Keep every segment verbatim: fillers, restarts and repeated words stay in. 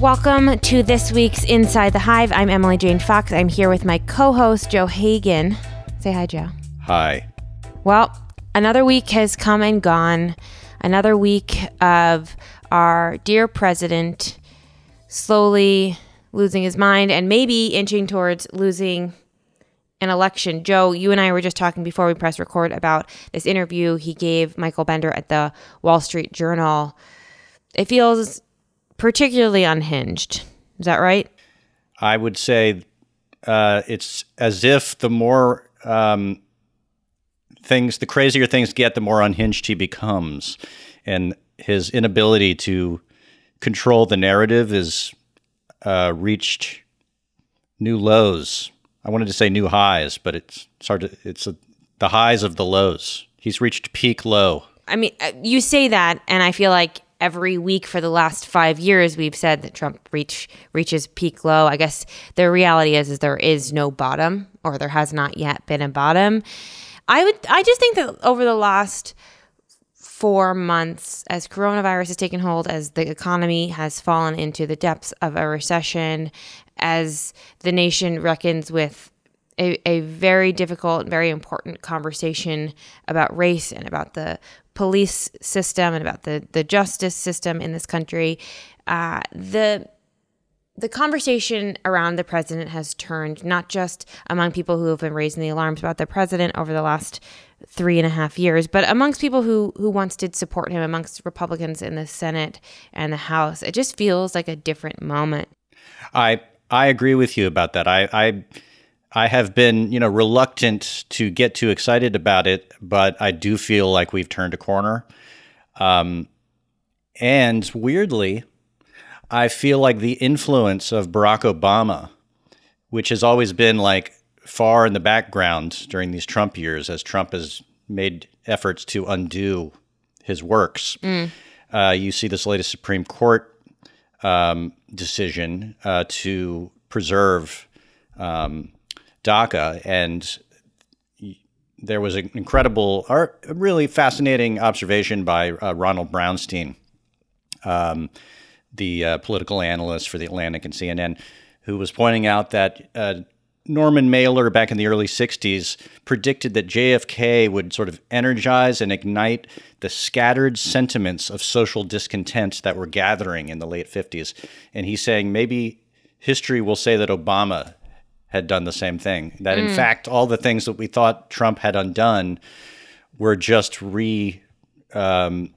Welcome to this week's Inside the Hive. I'm Emily Jane Fox. I'm here with my co-host, Joe Hagan. Say hi, Joe. Hi. Well, another week has come and gone. Another week of our dear president slowly losing his mind and maybe inching towards losing an election. Joe, you and I were just talking before we press record about this interview he gave Michael Bender at the Wall Street Journal. It feels particularly unhinged. Is that right? I would say uh, it's as if the more um, things, the crazier things get, the more unhinged he becomes. And his inability to control the narrative has uh, reached new lows. I wanted to say new highs, but it's, it's hard to, it's a, the highs of the lows. He's reached peak low. I mean, you say that, and I feel like every week for the last five years, we've said that Trump reach reaches peak low. I guess the reality is, is there is no bottom, or there has not yet been a bottom. I would, I just think that over the last four months, as coronavirus has taken hold, as the economy has fallen into the depths of a recession, as the nation reckons with a, a very difficult, very important conversation about race and about the police system and about the, the justice system in this country, uh, the the conversation around the president has turned not just among people who have been raising the alarms about the president over the last three and a half years, but amongst people who who once did support him, amongst Republicans in the Senate and the House. It just feels like a different moment. I I agree with you about that. I I, I have been, you know, reluctant to get too excited about it, but I do feel like we've turned a corner. Um, and weirdly, I feel like the influence of Barack Obama, which has always been like far in the background during these Trump years, as Trump has made efforts to undo his works. Mm. Uh, you see this latest Supreme Court um, decision uh, to preserve um, DACA, and there was an incredible, or really fascinating observation by uh, Ronald Brownstein, um, the uh, political analyst for The Atlantic and C N N, who was pointing out that uh, Norman Mailer back in the early sixties predicted that J F K would sort of energize and ignite the scattered sentiments of social discontent that were gathering in the late fifties. And he's saying maybe history will say that Obama had done the same thing, that mm. in fact, all the things that we thought Trump had undone were just re, um,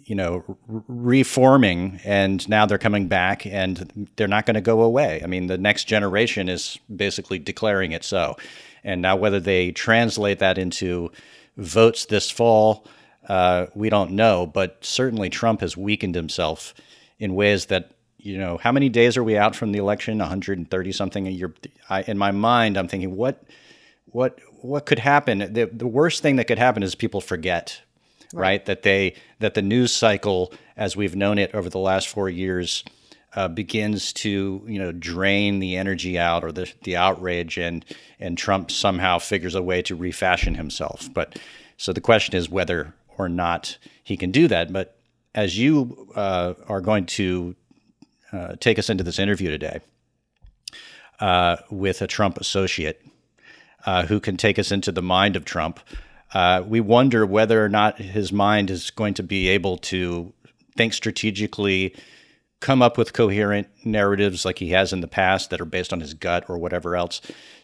you know, reforming, and now they're coming back, and they're not going to go away. I mean, the next generation is basically declaring it so. And now whether they translate that into votes this fall, uh, we don't know. But certainly Trump has weakened himself in ways that, you know, how many days are we out from the election? one hundred thirty something a year. I, in my mind, I'm thinking, what, what, what could happen? The, the worst thing that could happen is people forget. Right. right, that they that the news cycle, as we've known it over the last four years, uh, begins to you know drain the energy out, or the the outrage, and and Trump somehow figures a way to refashion himself. But so the question is whether or not he can do that. But as you uh, are going to uh, take us into this interview today uh, with a Trump associate uh, who can take us into the mind of Trump. Uh, we wonder whether or not his mind is going to be able to think strategically, come up with coherent narratives like he has in the past that are based on his gut or whatever else,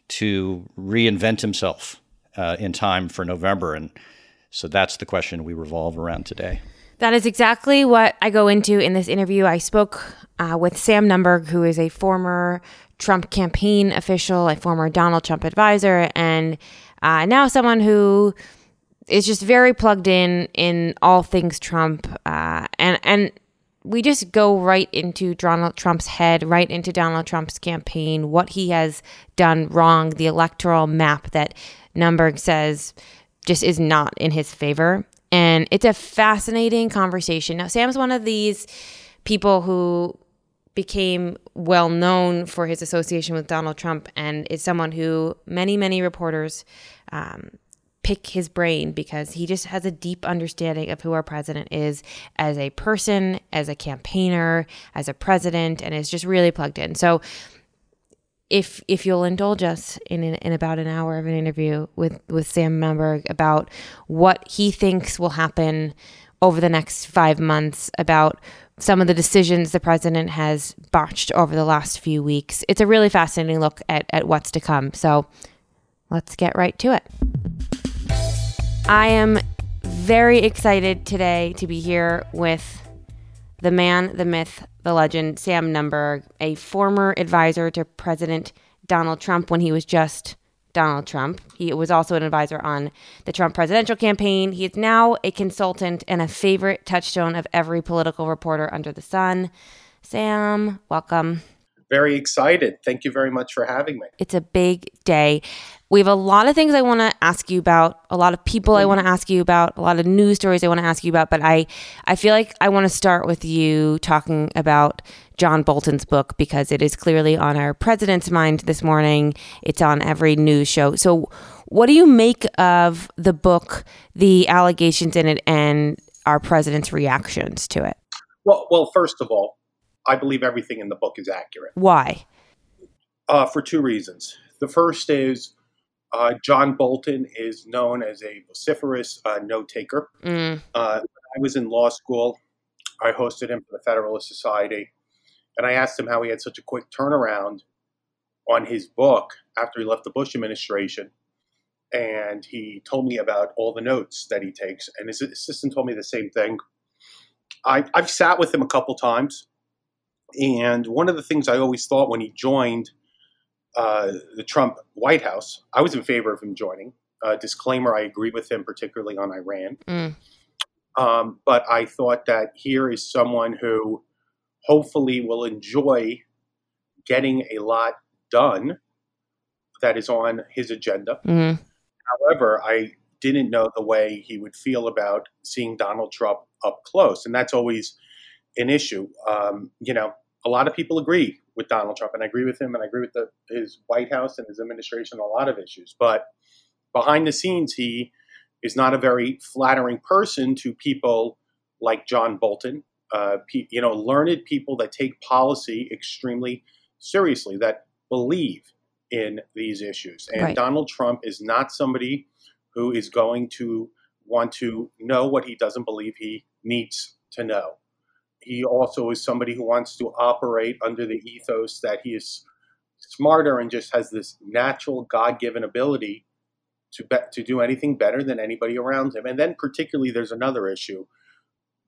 to reinvent himself uh, in time for November. And so that's the question we revolve around today. That is exactly what I go into in this interview. I spoke uh, with Sam Nunberg, who is a former Trump campaign official, a former Donald Trump advisor, and Uh, now someone who is just very plugged in in all things Trump. Uh, and and we just go right into Donald Trump's head, right into Donald Trump's campaign, what he has done wrong, the electoral map that Nunberg says just is not in his favor. And it's a fascinating conversation. Now, Sam's one of these people who became well known for his association with Donald Trump, and is someone who many, many reporters um, pick his brain because he just has a deep understanding of who our president is as a person, as a campaigner, as a president, and is just really plugged in. So if if you'll indulge us in in, in about an hour of an interview with, with Sam Nunberg about what he thinks will happen over the next five months, about some of the decisions the president has botched over the last few weeks. It's a really fascinating look at, at what's to come. So let's get right to it. I am very excited today to be here with the man, the myth, the legend, Sam Nunberg, a former advisor to President Donald Trump when he was just Donald Trump. He was also an advisor on the Trump presidential campaign. He is now a consultant and a favorite touchstone of every political reporter under the sun. Sam, welcome. Very excited. Thank you very much for having me. It's a big day. We have a lot of things I want to ask you about, a lot of people mm-hmm. I want to ask you about, a lot of news stories I want to ask you about, but I, I feel like I want to start with you talking about John Bolton's book because it is clearly on our president's mind this morning. It's on every news show. So what do you make of the book, the allegations in it, and our president's reactions to it? Well, well, first of all, I believe everything in the book is accurate. Why? Uh, for two reasons. The first is uh, John Bolton is known as a vociferous uh, no-taker. Mm. Uh, when I was in law school, I hosted him for the Federalist Society, and I asked him how he had such a quick turnaround on his book after he left the Bush administration. And he told me about all the notes that he takes. And his assistant told me the same thing. I, I've sat with him a couple times. And one of the things I always thought when he joined uh, the Trump White House, I was in favor of him joining. Uh, disclaimer, I agree with him, particularly on Iran. Mm. Um, but I thought that here is someone who hopefully will enjoy getting a lot done that is on his agenda. Mm. However, I didn't know the way he would feel about seeing Donald Trump up close. And that's always an issue. Um, you know, a lot of people agree with Donald Trump, and I agree with him, and I agree with the, his White House and his administration on a lot of issues. But behind the scenes, he is not a very flattering person to people like John Bolton, uh, pe- you know, learned people that take policy extremely seriously, that believe in these issues. And right. Donald Trump is not somebody who is going to want to know what he doesn't believe he needs to know. He also is somebody who wants to operate under the ethos that he is smarter and just has this natural God-given ability to be- to do anything better than anybody around him. And then particularly there's another issue.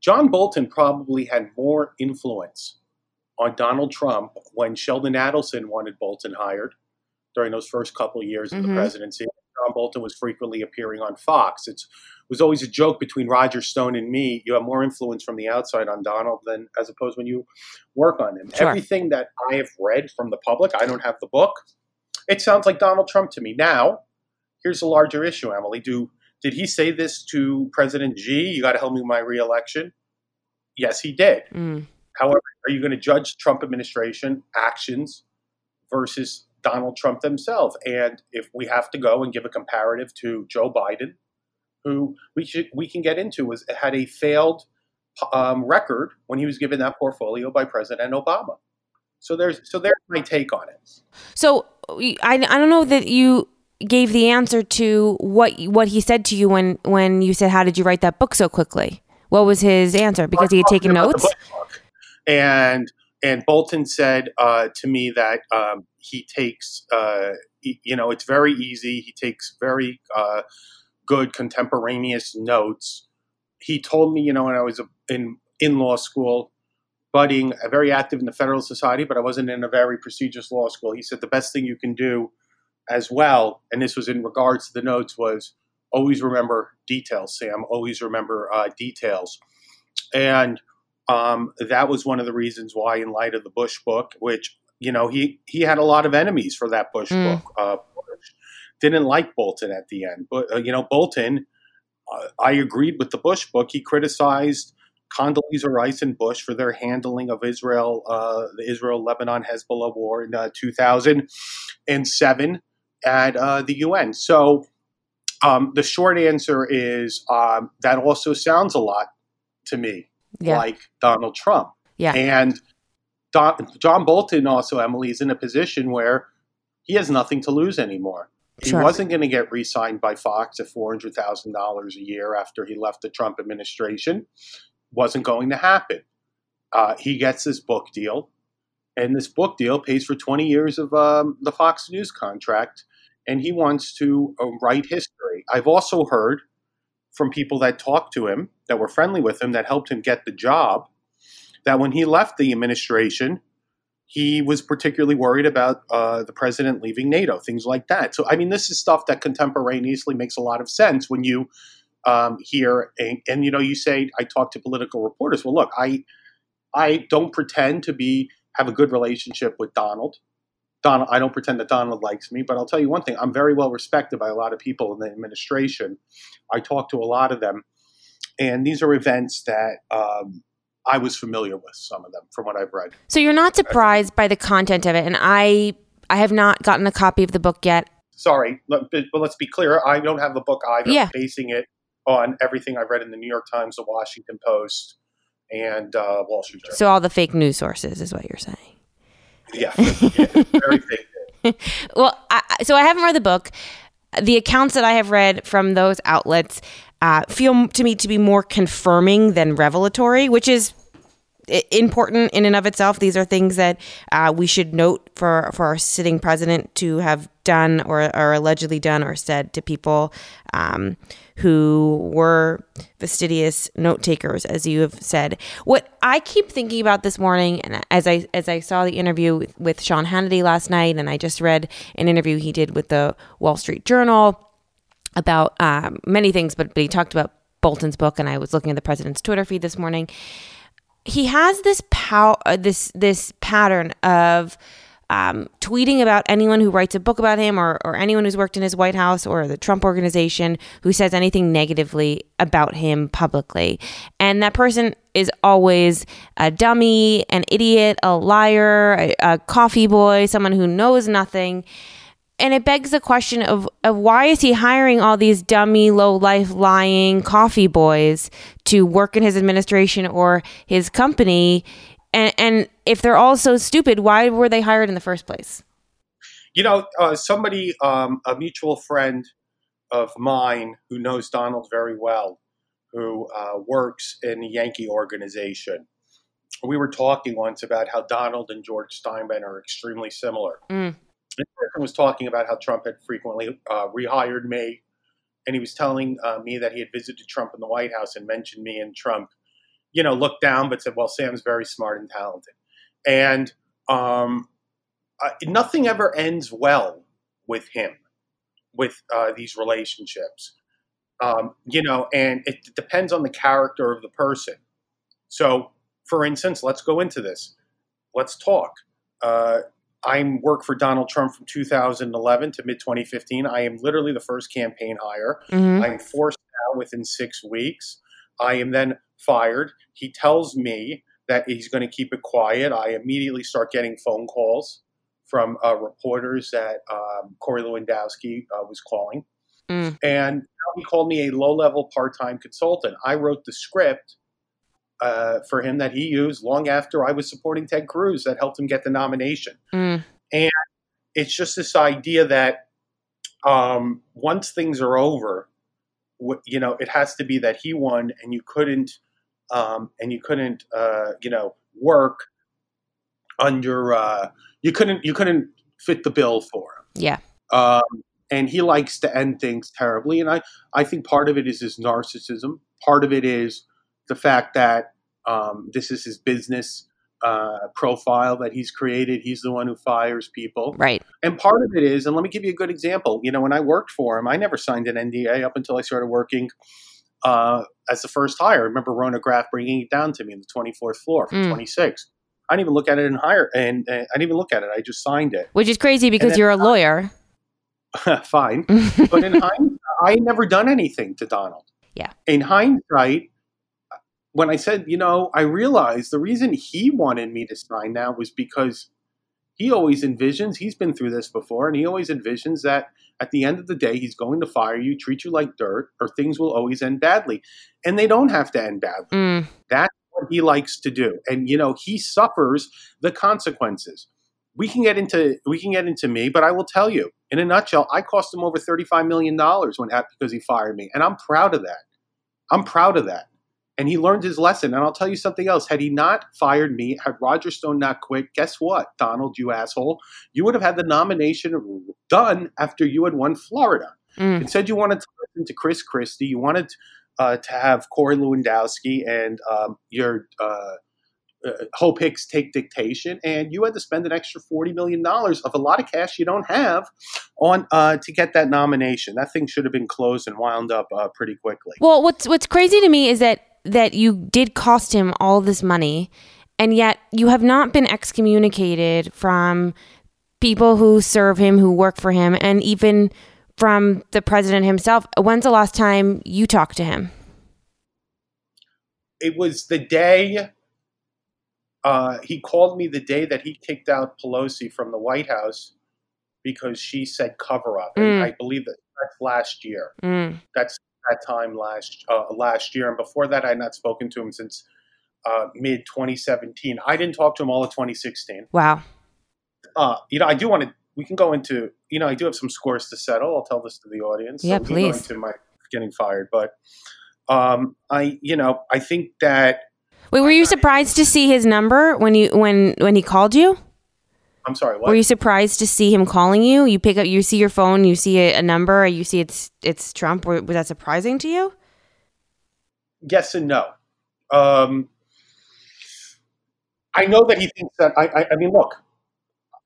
John Bolton probably had more influence on Donald Trump when Sheldon Adelson wanted Bolton hired during those first couple of years mm-hmm. of the presidency. John Bolton was frequently appearing on Fox. It's, it was always a joke between Roger Stone and me. You have more influence from the outside on Donald than as opposed when you work on him. Sure. Everything that I have read from the public, I don't have the book. It sounds like Donald Trump to me. Now, here's a larger issue, Emily. Do did he say this to President Xi? You got to help me with my reelection. Yes, he did. Mm. However, are you going to judge Trump administration actions versus Donald Trump himself? And if we have to go and give a comparative to Joe Biden, who we should, we can get into, was had a failed um, record when he was given that portfolio by President Obama. So there's so there's my take on it. So I, I don't know that you gave the answer to what what he said to you when, when you said, how did you write that book so quickly? What was his answer? Because he had taken notes? And And Bolton said uh, to me that um, he takes, uh, he, you know, it's very easy. He takes very uh, good contemporaneous notes. He told me, you know, when I was in, in law school, budding, very active in the Federalist Society, but I wasn't in a very prestigious law school. He said the best thing you can do as well, and this was in regards to the notes, was always remember details, Sam. Always remember uh, details. And Um, that was one of the reasons why, in light of the Bush book, which, you know, he, he had a lot of enemies for that Bush mm. book. Uh, Bush didn't like Bolton at the end. But, uh, you know, Bolton, uh, I agreed with the Bush book. He criticized Condoleezza Rice and Bush for their handling of Israel, uh, the Israel-Lebanon-Hezbollah war in uh, two thousand seven at uh, the U N. So Um, the short answer is um, that also sounds a lot to me yeah. like Donald Trump. Yeah. And Don, John Bolton also, Emily, is in a position where he has nothing to lose anymore. Sure. He wasn't going to get re-signed by Fox at four hundred thousand dollars a year after he left the Trump administration. Wasn't going to happen. Uh, he gets this book deal, and this book deal pays for twenty years of um, the Fox News contract, and he wants to uh, write history. I've also heard from people that talked to him, that were friendly with him, that helped him get the job, that when he left the administration, he was particularly worried about uh, the president leaving NATO, things like that. So, I mean, this is stuff that contemporaneously makes a lot of sense when you um, hear, and, and, you know, you say, I talk to political reporters. Well, look, I I don't pretend to be have a good relationship with Donald. Donald, I don't pretend that Donald likes me, but I'll tell you one thing. I'm very well respected by a lot of people in the administration. I talk to a lot of them, and these are events that um, – I was familiar with some of them from what I've read. So you're not surprised by the content of it. And I I have not gotten a copy of the book yet. Sorry, but let's be clear. I don't have the book either. Yeah. I'm basing it on everything I've read in the New York Times, the Washington Post, and uh, Wall Street Journal. So all the fake news sources is what you're saying. Yeah, yeah very fake news. Well, I, so I haven't read the book. The accounts that I have read from those outlets uh, feel to me to be more confirming than revelatory, which is important in and of itself. These are things that uh, we should note for, for our sitting president to have done or, or allegedly done or said to people um, who were fastidious note takers, as you have said. What I keep thinking about this morning, and as I as I saw the interview with, with Sean Hannity last night, and I just read an interview he did with the Wall Street Journal about um, many things, but, but he talked about Bolton's book, and I was looking at the president's Twitter feed this morning. He has this pow- uh, this this pattern of um, tweeting about anyone who writes a book about him or, or anyone who's worked in his White House or the Trump organization who says anything negatively about him publicly. And that person is always a dummy, an idiot, a liar, a, a coffee boy, someone who knows nothing. And it begs the question of, of why is he hiring all these dummy, low-life, lying coffee boys to work in his administration or his company? And, and if they're all so stupid, why were they hired in the first place? You know, uh, somebody, um, a mutual friend of mine who knows Donald very well, who uh, works in the Yankee organization, we were talking once about how Donald and George Steinbrenner are extremely similar. Mm. This person was talking about how Trump had frequently uh, rehired me, and he was telling uh, me that he had visited Trump in the White House and mentioned me, and Trump, you know, looked down but said, well, Sam's very smart and talented. And um, uh, nothing ever ends well with him, with uh, these relationships, um, you know, and it depends on the character of the person. So, for instance, let's go into this. Let's talk. Uh I work for Donald Trump from two thousand eleven to mid twenty fifteen. I am literally the first campaign hire. Mm-hmm. I'm forced out within six weeks. I am then fired. He tells me that he's going to keep it quiet. I immediately start getting phone calls from uh, reporters that um, Corey Lewandowski uh, was calling. Mm. And he called me a low-level part-time consultant. I wrote the script Uh, for him that he used long after I was supporting Ted Cruz that helped him get the nomination. Mm. And it's just this idea that um, once things are over, wh- you know, it has to be that he won and you couldn't, um, and you couldn't, uh, you know, work under, uh, you couldn't, you couldn't fit the bill for him. Yeah. Um, and he likes to end things terribly. And I, I think part of it is his narcissism. Part of it is the fact that um, this is his business uh, profile that he's created. He's the one who fires people. Right. And part of it is, and let me give you a good example. You know, when I worked for him, I never signed an N D A up until I started working uh, as the first hire. I remember Rona Graff bringing it down to me in the twenty-fourth floor from mm. twenty-six. I didn't even look at it in hire, and uh, I didn't even look at it. I just signed it. Which is crazy because then, you're a lawyer. Fine. But in hindsight, I had never done anything to Donald. Yeah. In hindsight, when I said, you know, I realized the reason he wanted me to sign now was because he always envisions, he's been through this before, and he always envisions that At the end of the day, he's going to fire you, treat you like dirt, or things will always end badly. And they don't have to end badly. Mm. That's what he likes to do. And, you know, he suffers the consequences. We can get into we can get into me, but I will tell you, in a nutshell, I cost him over thirty-five million dollars when because he fired me. And I'm proud of that. I'm proud of that. And he learned his lesson. And I'll tell you something else. Had he not fired me, had Roger Stone not quit, guess what, Donald, you asshole? You would have had the nomination done after you had won Florida. Mm. Instead, you wanted to listen to Chris Christie. You wanted uh, to have Corey Lewandowski and um, your uh, uh, Hope Hicks take dictation. And you had to spend an extra forty million dollars of a lot of cash you don't have on uh, to get that nomination. That thing should have been closed and wound up uh, pretty quickly. Well, what's what's crazy to me is that that you did cost him all this money, and yet you have not been excommunicated from people who serve him, who work for him, and even from the president himself. When's the last time you talked to him? It was the day uh, he called me the day that he kicked out Pelosi from the White House because she said cover up. Mm. And I believe that that's last year. Mm. That's that time last uh, last year. And before that, I had not spoken to him since uh, mid twenty seventeen. I didn't talk to him all of twenty sixteen. Wow. Uh, you know, I do want to, we can go into, you know, I do have some scores to settle. I'll tell this to the audience. Yeah, so please. We'll go into my getting fired. But um, I, you know, I think that. Wait, were you I, surprised to see his number when you, when, when he called you? I'm sorry, what? Were you surprised to see him calling you? You pick up, you see your phone, you see a, a number, you see it's it's Trump. Was that surprising to you? Yes and no. Um, I know that he thinks that, I, I, I mean, look,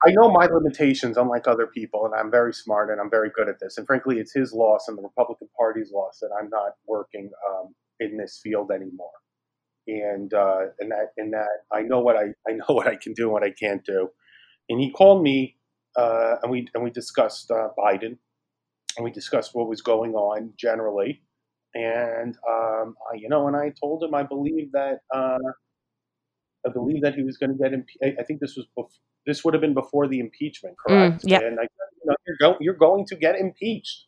I know my limitations unlike other people, and I'm very smart and I'm very good at this. And frankly, it's his loss and the Republican Party's loss that I'm not working um, in this field anymore. And uh, and that and that I know what I, I know what I can do and what I can't do. And he called me, uh, and we and we discussed uh, Biden, and we discussed what was going on generally, and um, I, you know, and I told him I believe that uh, I believe that he was going to get. Impe- I think this was bef- this would have been before the impeachment, correct? Mm, yeah. And I said, you know, you're, go- you're going to get impeached.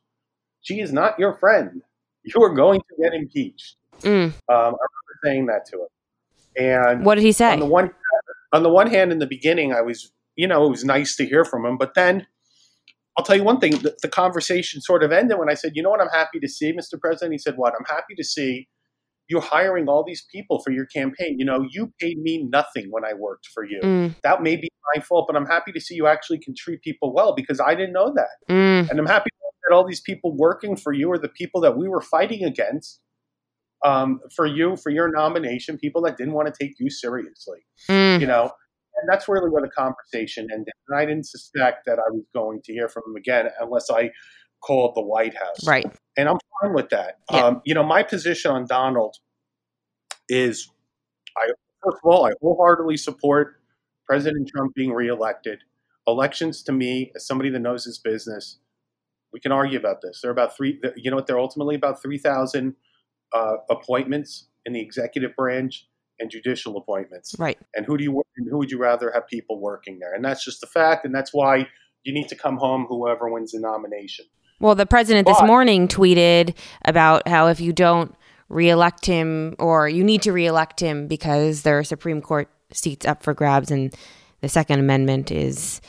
She is not your friend. You are going to get impeached. Mm. Um, I remember saying that to him. And what did he say? On the one, on the one hand, in the beginning, I was. You know, it was nice to hear from him. But then I'll tell you one thing, the, the conversation sort of ended when I said, you know what I'm happy to see, Mister President? He said, what? I'm happy to see you're hiring all these people for your campaign. You know, you paid me nothing when I worked for you. Mm. That may be my fault, but I'm happy to see you actually can treat people well because I didn't know that. Mm. And I'm happy that all these people working for you are the people that we were fighting against. Um, for you, for your nomination, people that didn't want to take you seriously, mm. you know. And that's really where the conversation ended. And I didn't suspect that I was going to hear from him again unless I called the White House. Right. And I'm fine with that. Yeah. Um, you know, my position on Donald is, I first of all, I wholeheartedly support President Trump being reelected. Elections to me, as somebody that knows his business, we can argue about this. They're about three, you know what, they're ultimately about three thousand uh, appointments in the executive branch. And judicial appointments, right? And who do you and who would you rather have people working there? And that's just the fact, and that's why you need to come home. Whoever wins the nomination. Well, the president but, this morning tweeted about how if you don't reelect him, or you need to reelect him because there are Supreme Court seats up for grabs, and the Second Amendment is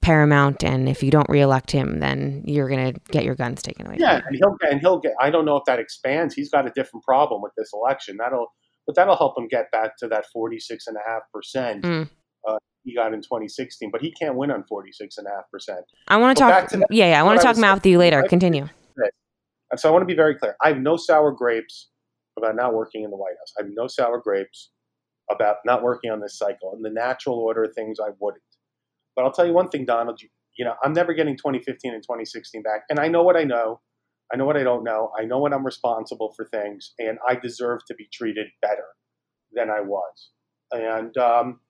paramount. And if you don't reelect him, then you're gonna get your guns taken away. Yeah, and he'll get, and he'll get. I don't know if that expands. He's got a different problem with this election. That'll. But that'll help him get back to that forty-six point five percent mm. uh, he got in twenty sixteen. But he can't win on forty-six point five percent. I want to talk. That, yeah, yeah, I want to talk math with you later. Continue. So I want to be very clear. I have no sour grapes about not working in the White House. I have no sour grapes about not working on this cycle. In the natural order of things, I wouldn't. But I'll tell you one thing, Donald. You, you know, I'm never getting twenty fifteen and twenty sixteen back. And I know what I know. I know what I don't know. I know when I'm responsible for things, and I deserve to be treated better than I was. And um,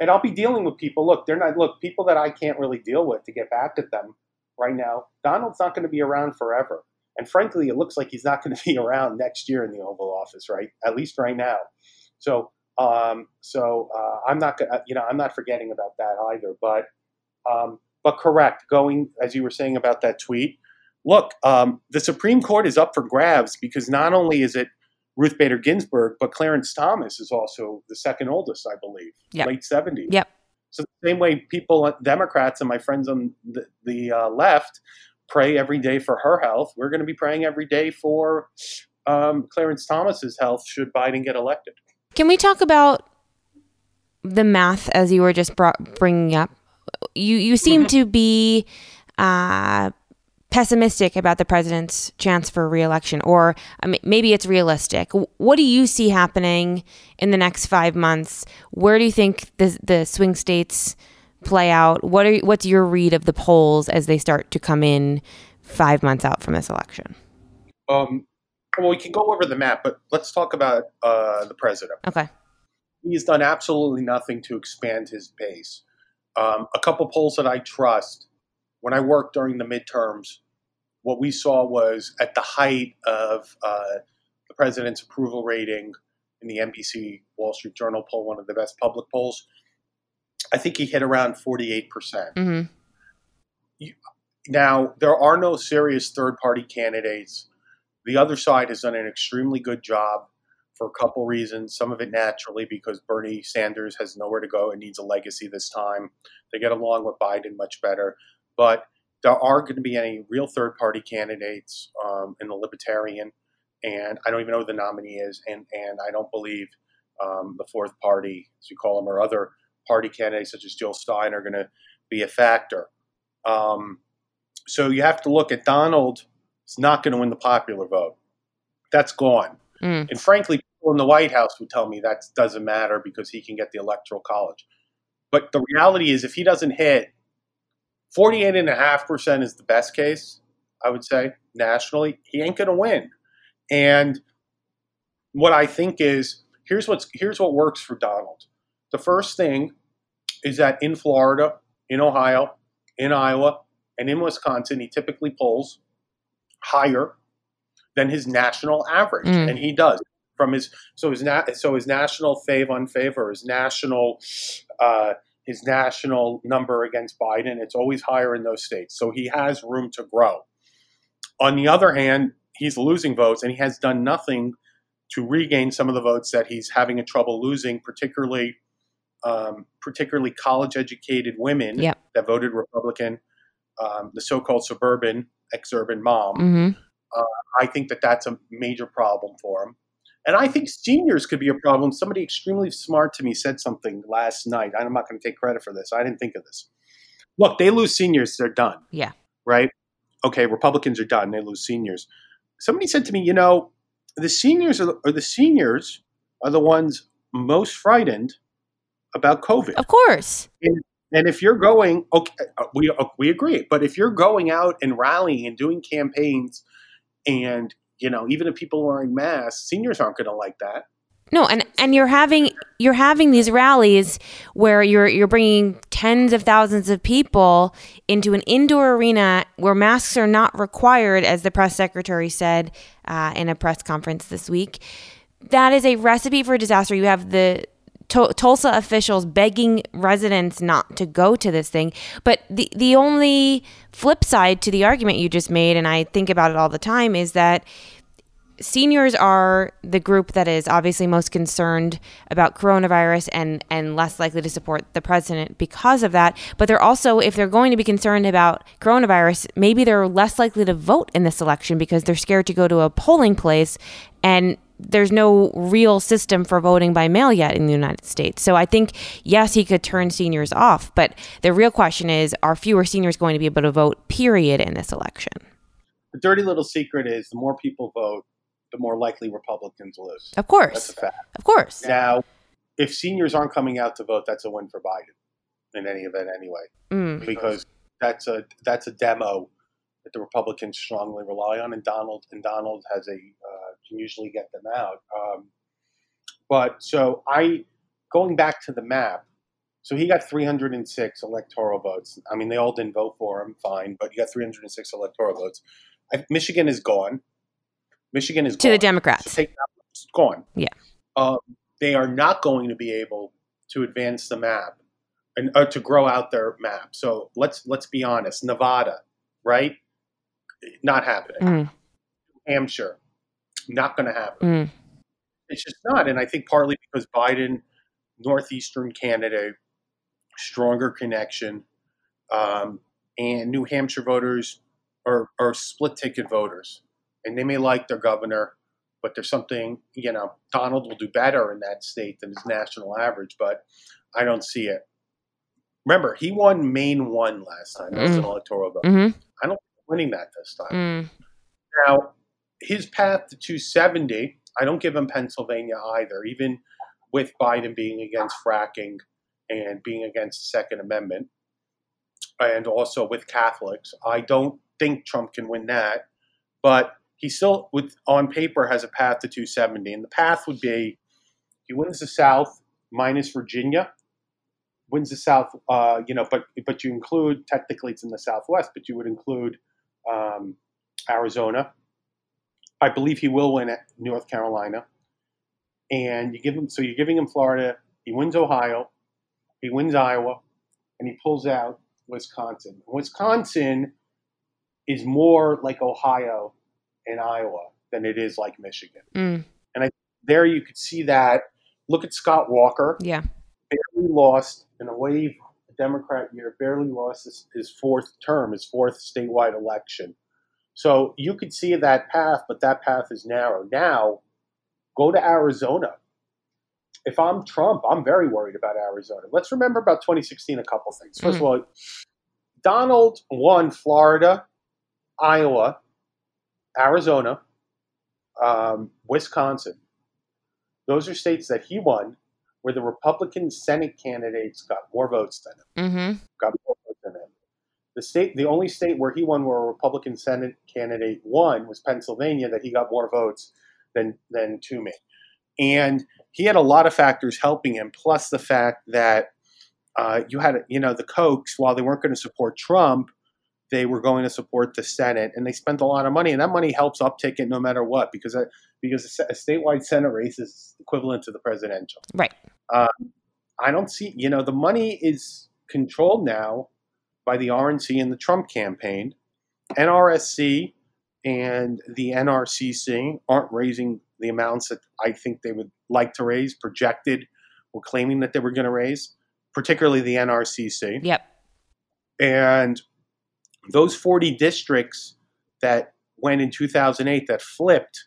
and I'll be dealing with people. Look, they're not look people that I can't really deal with to get back at them right now. Donald's not going to be around forever, and frankly, it looks like he's not going to be around next year in the Oval Office, right? At least right now. So um, so uh, I'm not gonna, you know I'm not forgetting about that either. But um, but correct going as you were saying about that tweet. look, um, the Supreme Court is up for grabs because not only is it Ruth Bader Ginsburg, but Clarence Thomas is also the second oldest, I believe, yep. late seventies. Yep. So the same way people, Democrats and my friends on the, the uh, left pray every day for her health, we're going to be praying every day for um, Clarence Thomas's health should Biden get elected. Can we talk about the math as you were just brought, bringing up? You, you seem mm-hmm. to be uh, pessimistic about the president's chance for re-election, or I mean, maybe it's realistic. What do you see happening in the next five months? Where do you think the, the swing states play out? What are what's your read of the polls as they start to come in five months out from this election? Um, well, we can go over the map, but let's talk about uh, the president. Okay. He's done absolutely nothing to expand his base. Um, a couple polls that I trust, when I worked during the midterms, what we saw was at the height of uh, the president's approval rating in the N B C Wall Street Journal poll, one of the best public polls, I think he hit around forty-eight percent. Mm-hmm. You, now, there are no serious third-party candidates. The other side has done an extremely good job for a couple reasons, some of it naturally because Bernie Sanders has nowhere to go and needs a legacy this time. They get along with Biden much better. But there are going to be any real third-party candidates um, in the Libertarian, and I don't even know who the nominee is, and, and I don't believe um, the fourth party, as you call them, or other party candidates such as Jill Stein are going to be a factor. Um, so you have to look at Donald. He's not going to win the popular vote. That's gone. Mm. And frankly, people in the White House would tell me that doesn't matter because he can get the Electoral College. But the reality is if he doesn't hit, forty-eight point five percent is the best case, I would say, nationally. He ain't going to win. And what I think is, here's what's here's what works for Donald. The first thing is that in Florida, in Ohio, in Iowa, and in Wisconsin, he typically polls higher than his national average, mm. and he does. From his so his na- so his national fave unfavor, his national uh, his national number against Biden, it's always higher in those states. So he has room to grow. On the other hand, he's losing votes, and he has done nothing to regain some of the votes that he's having a trouble losing, particularly. Um, particularly college-educated women yep. that voted Republican, um, the so-called suburban, ex-urban mom. Mm-hmm. Uh, I think that that's a major problem for him. And I think seniors could be a problem. Somebody extremely smart to me said something last night. I'm not going to take credit for this. I didn't think of this. Look, they lose seniors, they're done. Yeah. Right? Okay, Republicans are done. They lose seniors. Somebody said to me, you know, the seniors are, or the seniors are the ones most frightened about COVID. Of course. And, and if you're going, okay, we we agree, but if you're going out and rallying and doing campaigns and, you know, even if people are wearing masks, seniors aren't going to like that. No, and, and you're having you're having these rallies where you're you're bringing tens of thousands of people into an indoor arena where masks are not required, as the press secretary said uh, in a press conference this week. That is a recipe for disaster. You have the To- Tulsa officials begging residents not to go to this thing. But the, the only flip side to the argument you just made, and I think about it all the time, is that seniors are the group that is obviously most concerned about coronavirus and, and less likely to support the president because of that. But they're also, if they're going to be concerned about coronavirus, maybe they're less likely to vote in this election because they're scared to go to a polling place, and there's no real system for voting by mail yet in the United States. So I think, yes, he could turn seniors off. But the real question is, are fewer seniors going to be able to vote, period, in this election? The dirty little secret is the more people vote, the more likely Republicans lose. Of course. That's a fact. Of course. Now, if seniors aren't coming out to vote, that's a win for Biden in any event anyway, mm. because that's a that's a demo that the Republicans strongly rely on. And Donald and Donald has a uh, can usually get them out. Um, but so I going back to the map. So he got three hundred six electoral votes. I mean, they all didn't vote for him. Fine. But he got three hundred six electoral votes. I, Michigan is gone. Michigan is to gone. To the Democrats. So it's gone. Yeah. Uh, they are not going to be able to advance the map and uh, to grow out their map. So let's let's be honest. Nevada, right? not happening. Mm. New Hampshire, not going to happen. Mm. It's just not. And I think partly because Biden, Northeastern candidate, stronger connection, um, and New Hampshire voters are, are split ticket voters. And they may like their governor, but there's something, you know, Donald will do better in that state than his national average, but I don't see it. Remember, he won Maine one last time. That's mm. an electoral vote. Mm-hmm. I don't think he's winning that this time. Mm. Now, his path to two seventy, I don't give him Pennsylvania either, even with Biden being against fracking and being against the Second Amendment, and also with Catholics. I don't think Trump can win that, but he still, with on paper, has a path to two seventy. And the path would be he wins the South minus Virginia. Wins the South, uh, you know, but but you include, technically it's in the Southwest, but you would include um, Arizona. I believe he will win at North Carolina, and you give him so you're giving him Florida. He wins Ohio, he wins Iowa, and he pulls out Wisconsin. Wisconsin is more like Ohio and Iowa than it is like Michigan, mm. and I, there you could see that. Look at Scott Walker. Yeah. Barely lost in a wave Democrat year, barely lost his, his fourth term, his fourth statewide election. So you could see that path, but that path is narrow. Now, go to Arizona. If I'm Trump, I'm very worried about Arizona. Let's remember about twenty sixteen a couple things. First mm. of all, Donald won Florida, Iowa, Arizona, um, Wisconsin. Those are states that he won, where the Republican Senate candidates got more votes than him. Mm-hmm. Got more votes than him. The state, the only state where he won, where a Republican Senate candidate won, was Pennsylvania, that he got more votes than than Toomey. And he had a lot of factors helping him, plus the fact that uh, you had, you know, the Kochs, while they weren't going to support Trump, they were going to support the Senate, and they spent a lot of money, and that money helps uptick it no matter what, because I, because a statewide Senate race is equivalent to the presidential. Right. Um, I don't see, you know, the money is controlled now by the R N C and the Trump campaign. N R S C and the N R C C aren't raising the amounts that I think they would like to raise, projected or claiming that they were going to raise, particularly the N R C C. Yep. And those forty districts that went in two thousand eight that flipped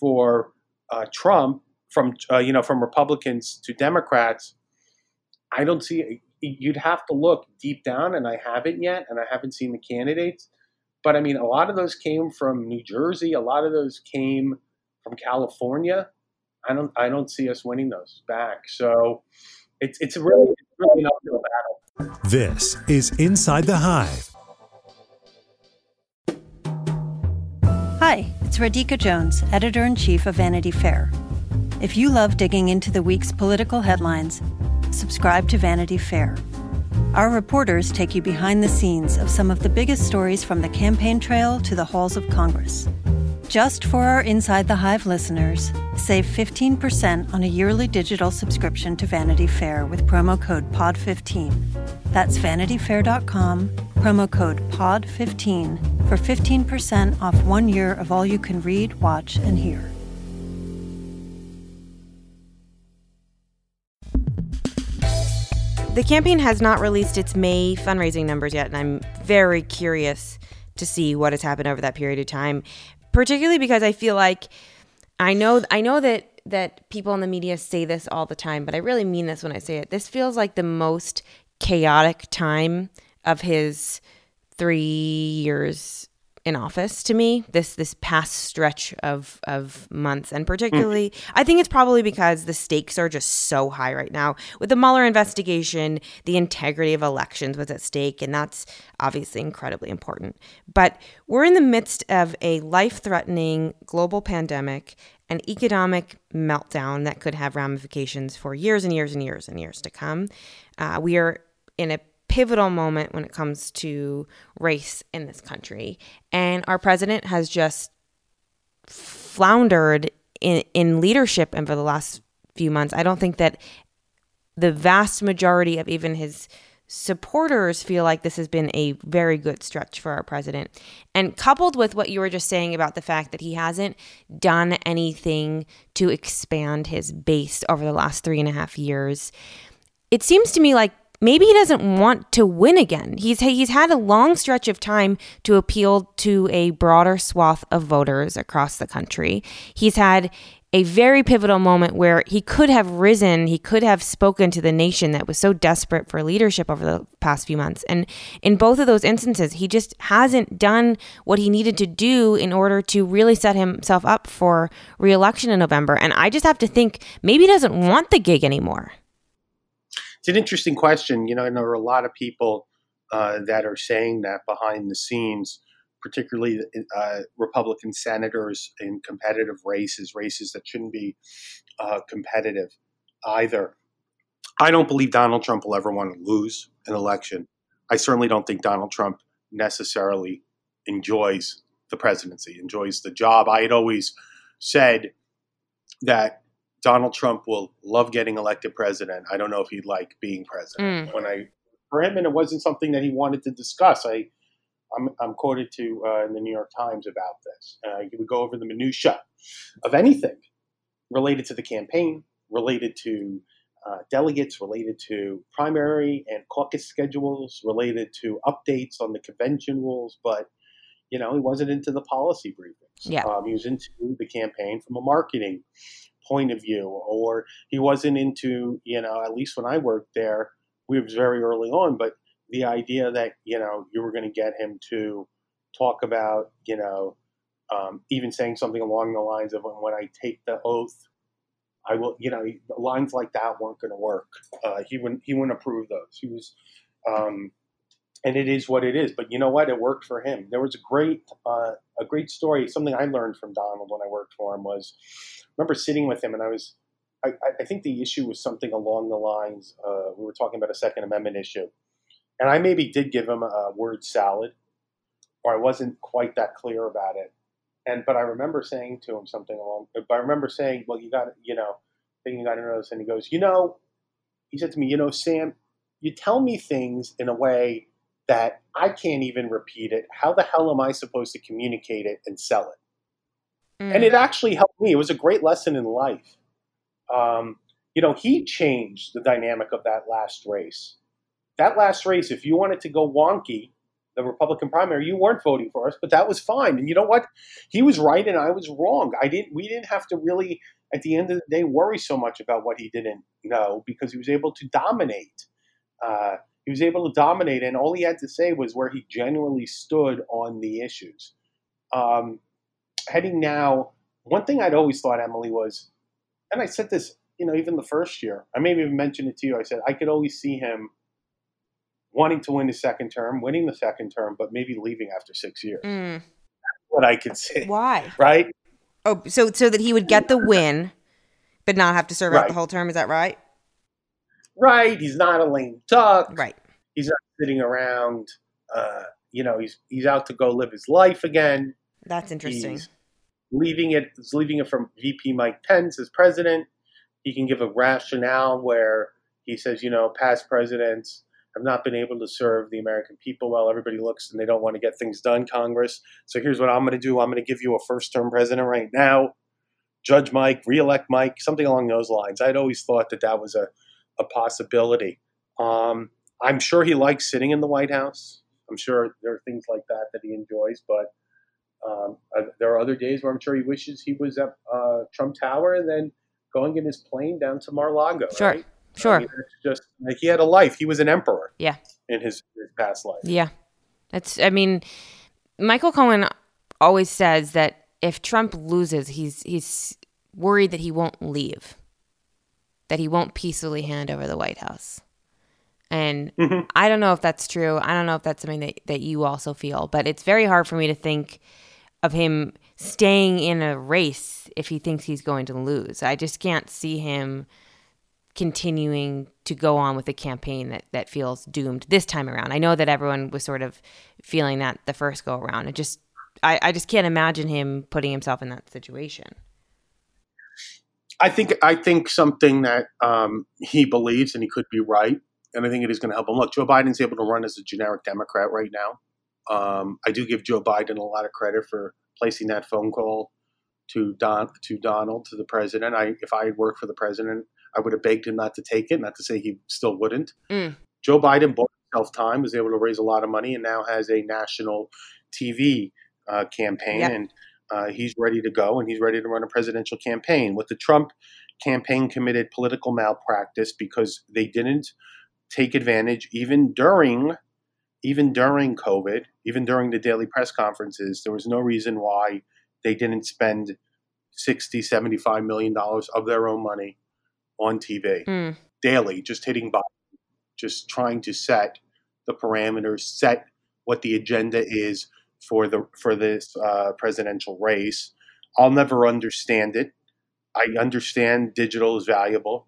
for uh, Trump, from uh, you know, from Republicans to Democrats, I don't see. You'd have to look deep down, and I haven't yet, and I haven't seen the candidates. But I mean, a lot of those came from New Jersey. A lot of those came from California. I don't, I don't see us winning those back. So it's it's really it's really an uphill battle. This is Inside the Hive. Hi, it's Radhika Jones, editor-in-chief of Vanity Fair. If you love digging into the week's political headlines, subscribe to Vanity Fair. Our reporters take you behind the scenes of some of the biggest stories from the campaign trail to the halls of Congress. Just for our Inside the Hive listeners, save fifteen percent on a yearly digital subscription to Vanity Fair with promo code P O D fifteen. That's vanity fair dot com, promo code P O D fifteen for fifteen percent off one year of all you can read, watch, and hear. The campaign has not released its May fundraising numbers yet, and I'm very curious to see what has happened over that period of time, particularly because I feel like I know I know that, that people in the media say this all the time, but I really mean this when I say it. This feels like the most chaotic time of his three years in office to me, this this past stretch of, of months. And particularly, mm. I think it's probably because the stakes are just so high right now. With the Mueller investigation, the integrity of elections was at stake, and that's obviously incredibly important. But we're in the midst of a life-threatening global pandemic, an economic meltdown that could have ramifications for years and years and years and years to come. Uh, we are in a pivotal moment when it comes to race in this country. And our president has just floundered in, in leadership over the last few months. I don't think that the vast majority of even his supporters feel like this has been a very good stretch for our president. And coupled with what you were just saying about the fact that he hasn't done anything to expand his base over the last three and a half years, it seems to me like maybe he doesn't want to win again. He's he's had a long stretch of time to appeal to a broader swath of voters across the country. He's had a very pivotal moment where he could have risen, he could have spoken to the nation that was so desperate for leadership over the past few months. And in both of those instances, he just hasn't done what he needed to do in order to really set himself up for re-election in November. And I just have to think maybe he doesn't want the gig anymore. It's an interesting question. You know, and there are a lot of people uh, that are saying that behind the scenes, particularly uh, Republican senators in competitive races, races that shouldn't be uh, competitive either. I don't believe Donald Trump will ever want to lose an election. I certainly don't think Donald Trump necessarily enjoys the presidency, enjoys the job. I had always said that Donald Trump will love getting elected president. I don't know if he'd like being president. Mm. When I, for him, and it wasn't something that he wanted to discuss. I I'm, I'm quoted to uh, in the New York Times about this. Uh, he would go over the minutia of anything related to the campaign, related to uh, delegates, related to primary and caucus schedules, related to updates on the convention rules. But, you know, he wasn't into the policy briefings. Yeah. Um, he was into the campaign from a marketing point of view, or he wasn't into, you know, at least when I worked there, we was very early on, but the idea that, you know, you were going to get him to talk about, you know, um, even saying something along the lines of, when I take the oath, I will, you know, lines like that weren't going to work. Uh, he wouldn't, he wouldn't approve those. He was, um, and it is what it is, but you know what? It worked for him. There was a great, uh, a great story. Something I learned from Donald when I worked for him was, I remember sitting with him and I was, I, I think the issue was something along the lines, uh, we were talking about a Second Amendment issue. And I maybe did give him a word salad, or I wasn't quite that clear about it. And but I remember saying to him something along. But I remember saying, "Well, you got to, you know, thinking you got to know this." And he goes, "You know," he said to me, "You know, Sam, you tell me things in a way that I can't even repeat it. How the hell am I supposed to communicate it and sell it?" Mm. And it actually helped me. It was a great lesson in life. Um, you know, he changed the dynamic of that last race. That last race, if you wanted to go wonky, the Republican primary, you weren't voting for us, but that was fine. And you know what? He was right and I was wrong. I didn't. We didn't have to really, at the end of the day, worry so much about what he didn't know, because he was able to dominate. Uh, he was able to dominate, and all he had to say was where he genuinely stood on the issues. Um, heading now, one thing I'd always thought, Emily, was, and I said this, you know, even the first year, I maybe even mentioned it to you, I said I could always see him wanting to win his second term, winning the second term, but maybe leaving after six years. Mm. That's what I could say. Why? Right? Oh, so so that he would get the win, but not have to serve right. out the whole term. Is that right? Right. He's not a lame duck. Right. He's not sitting around. Uh, you know, he's he's out to go live his life again. That's interesting. He's leaving it. He's leaving it from V P Mike Pence as president. He can give a rationale where he says, you know, past presidents have not been able to serve the American people well. Everybody looks and they don't want to get things done, Congress. So here's what I'm going to do. I'm going to give you a first-term president right now. Judge Mike, reelect Mike, something along those lines. I'd always thought that that was a, a possibility. Um, I'm sure he likes sitting in the White House. I'm sure there are things like that that he enjoys. But um, uh, there are other days where I'm sure he wishes he was at uh, Trump Tower and then going in his plane down to Mar-a-Lago. Sure. Right? Sure. I mean, it's just like he had a life. He was an emperor. Yeah. In his, his past life. Yeah. That's, I mean, Michael Cohen always says that if Trump loses, he's he's worried that he won't leave, that he won't peacefully hand over the White House. And mm-hmm. I don't know if that's true. I don't know if that's something that, that you also feel, but it's very hard for me to think of him staying in a race if he thinks he's going to lose. I just can't see him continuing to go on with a campaign that, that feels doomed this time around. I know that everyone was sort of feeling that the first go around. It just, I, I just can't imagine him putting himself in that situation. I think, I think something that um, he believes, and he could be right, and I think it is going to help him. Look, Joe Biden's able to run as a generic Democrat right now. Um, I do give Joe Biden a lot of credit for placing that phone call to Don, to Donald, to the president. I, if I had worked for the president, I would have begged him not to take it, not to say he still wouldn't. Mm. Joe Biden bought himself time, was able to raise a lot of money, and now has a national T V uh, campaign. Yep. And uh, he's ready to go, and he's ready to run a presidential campaign. With the Trump campaign committed political malpractice because they didn't take advantage, even during even during COVID, even during the daily press conferences, there was no reason why they didn't spend sixty, seventy-five million dollars of their own money on T V mm. daily, just hitting Biden, just trying to set the parameters, set what the agenda is for the for this uh, presidential race. I'll never understand it. I understand digital is valuable.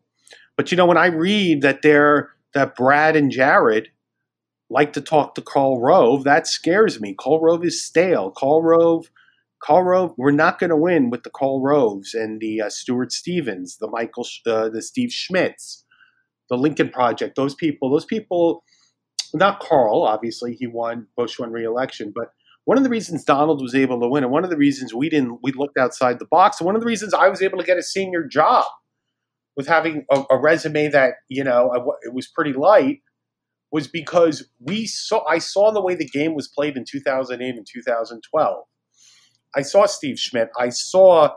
But, you know, when I read that they're that Brad and Jared like to talk to Karl Rove, that scares me. Karl Rove is stale. Karl Rove, Karl Rove, we're not going to win with the Karl Roves and the uh, Stuart Stevens, the Michael, uh, the Steve Schmidts, the Lincoln Project. Those people, those people, not Karl, obviously, he won, Bush won re-election, but one of the reasons Donald was able to win, and one of the reasons we didn't, we looked outside the box, and one of the reasons I was able to get a senior job with having a, a resume that, you know, I, it was pretty light, was because we saw, I saw the way the game was played in two thousand eight and two thousand twelve. I saw Steve Schmidt. I saw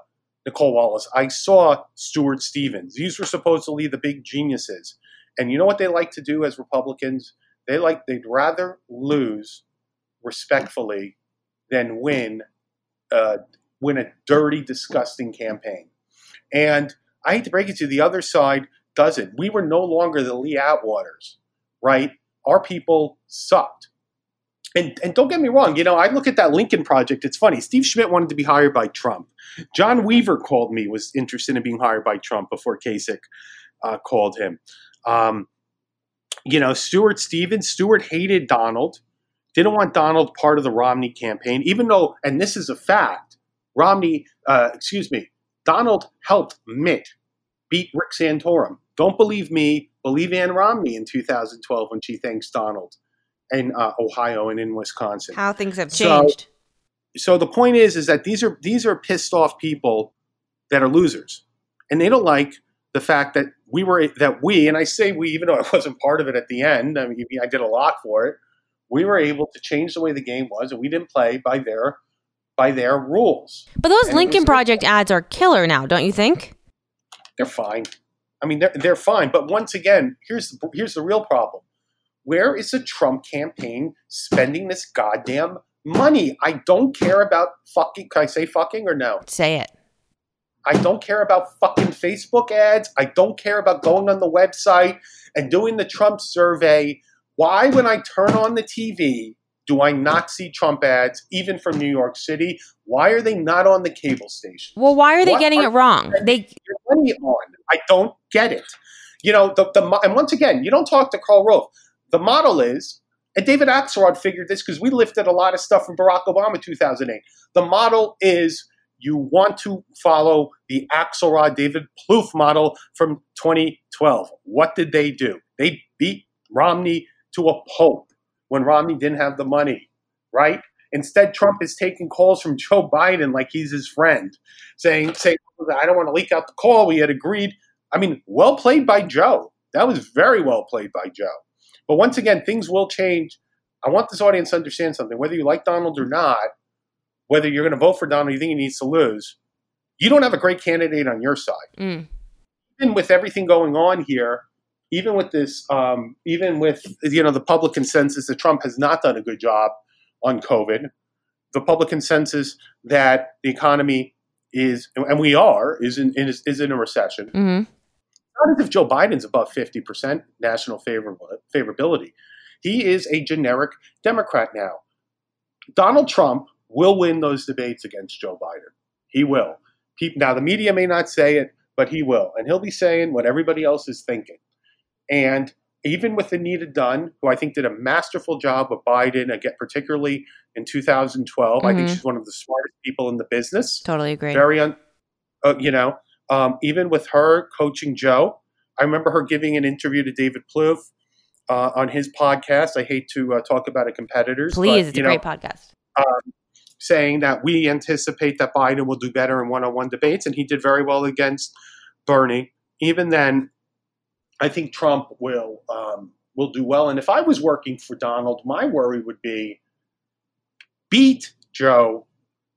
Nicole Wallace. I saw Stuart Stevens. These were supposedly the big geniuses. And you know what they like to do as Republicans? They like, they'd rather lose respectfully than win, uh, win a dirty, disgusting campaign. And I hate to break it to you, the other side doesn't. We were no longer the Lee Atwaters, right? Our people sucked. And and don't get me wrong, you know, I look at that Lincoln Project, it's funny. Steve Schmidt wanted to be hired by Trump. John Weaver called me, was interested in being hired by Trump before Kasich uh, called him. Um, you know, Stuart Stevens, Stuart hated Donald. Didn't want Donald part of the Romney campaign, even though, and this is a fact, Romney, uh, excuse me, Donald helped Mitt beat Rick Santorum. Don't believe me, believe Ann Romney in two thousand twelve when she thanks Donald in uh, Ohio and in Wisconsin. How things have changed. So, so the point is, is that these are these are pissed off people that are losers, and they don't like the fact that we were that we, and I say we, even though I wasn't part of it at the end. I mean, I did a lot for it. We were able to change the way the game was, and we didn't play by their by their rules. But those and Lincoln Project ads are killer now, don't you think? They're fine. I mean, they're they're fine. But once again, here's the, here's the real problem. Where is the Trump campaign spending this goddamn money? I don't care about fucking. Can I say fucking or no? Say it. I don't care about fucking Facebook ads. I don't care about going on the website and doing the Trump survey. Why, when I turn on the T V, do I not see Trump ads, even from New York City? Why are they not on the cable station? Well, why are they what getting are it wrong? They your money on. I don't get it. You know, the, the and once again, you don't talk to Karl Rove. The model is, and David Axelrod figured this because we lifted a lot of stuff from Barack Obama in two thousand eight. The model is you want to follow the Axelrod David Plouffe model from twenty twelve. What did they do? They beat Romney to a pulp when Romney didn't have the money, right? Instead, Trump is taking calls from Joe Biden like he's his friend, saying, saying I don't want to leak out the call. We had agreed. I mean, well played by Joe. That was very well played by Joe. But once again, things will change. I want this audience to understand something. Whether you like Donald or not, whether you're going to vote for Donald, you think he needs to lose, you don't have a great candidate on your side. Mm. Even with everything going on here, Even with this, um, even with, you know, the public consensus that Trump has not done a good job on COVID, the public consensus that the economy is, and we are, is in, is, is in a recession. Mm-hmm. Not as if Joe Biden's above fifty percent national favor, favorability. He is a generic Democrat now. Donald Trump will win those debates against Joe Biden. He will. He, now, the media may not say it, but he will. And he'll be saying what everybody else is thinking. And even with Anita Dunn, who I think did a masterful job with Biden, again, particularly in two thousand twelve, mm-hmm. I think she's one of the smartest people in the business. Totally agree. Very, un- uh, you know, um, even with her coaching Joe, I remember her giving an interview to David Plouffe uh, on his podcast. I hate to uh, talk about a competitor's. Please, but, it's you a know, great podcast. Um, saying that we anticipate that Biden will do better in one-on-one debates, and he did very well against Bernie. Even then, I think Trump will um, will do well. And if I was working for Donald, my worry would be beat Joe,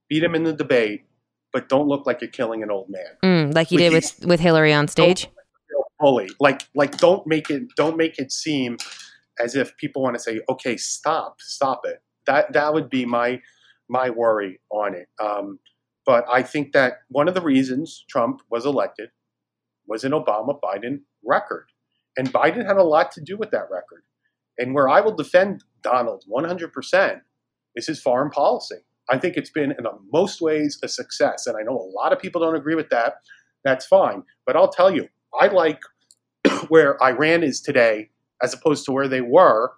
beat him in the debate, but don't look like you're killing an old man, mm, like you did with with Hillary on stage. Bully, like like don't make it don't make it seem as if people want to say, okay, stop, stop it. That that would be my my worry on it. Um, but I think that one of the reasons Trump was elected was an Obama-Biden record. And Biden had a lot to do with that record. And where I will defend Donald one hundred percent is his foreign policy. I think it's been, in most ways, a success. And I know a lot of people don't agree with that. That's fine. But I'll tell you, I like where Iran is today as opposed to where they were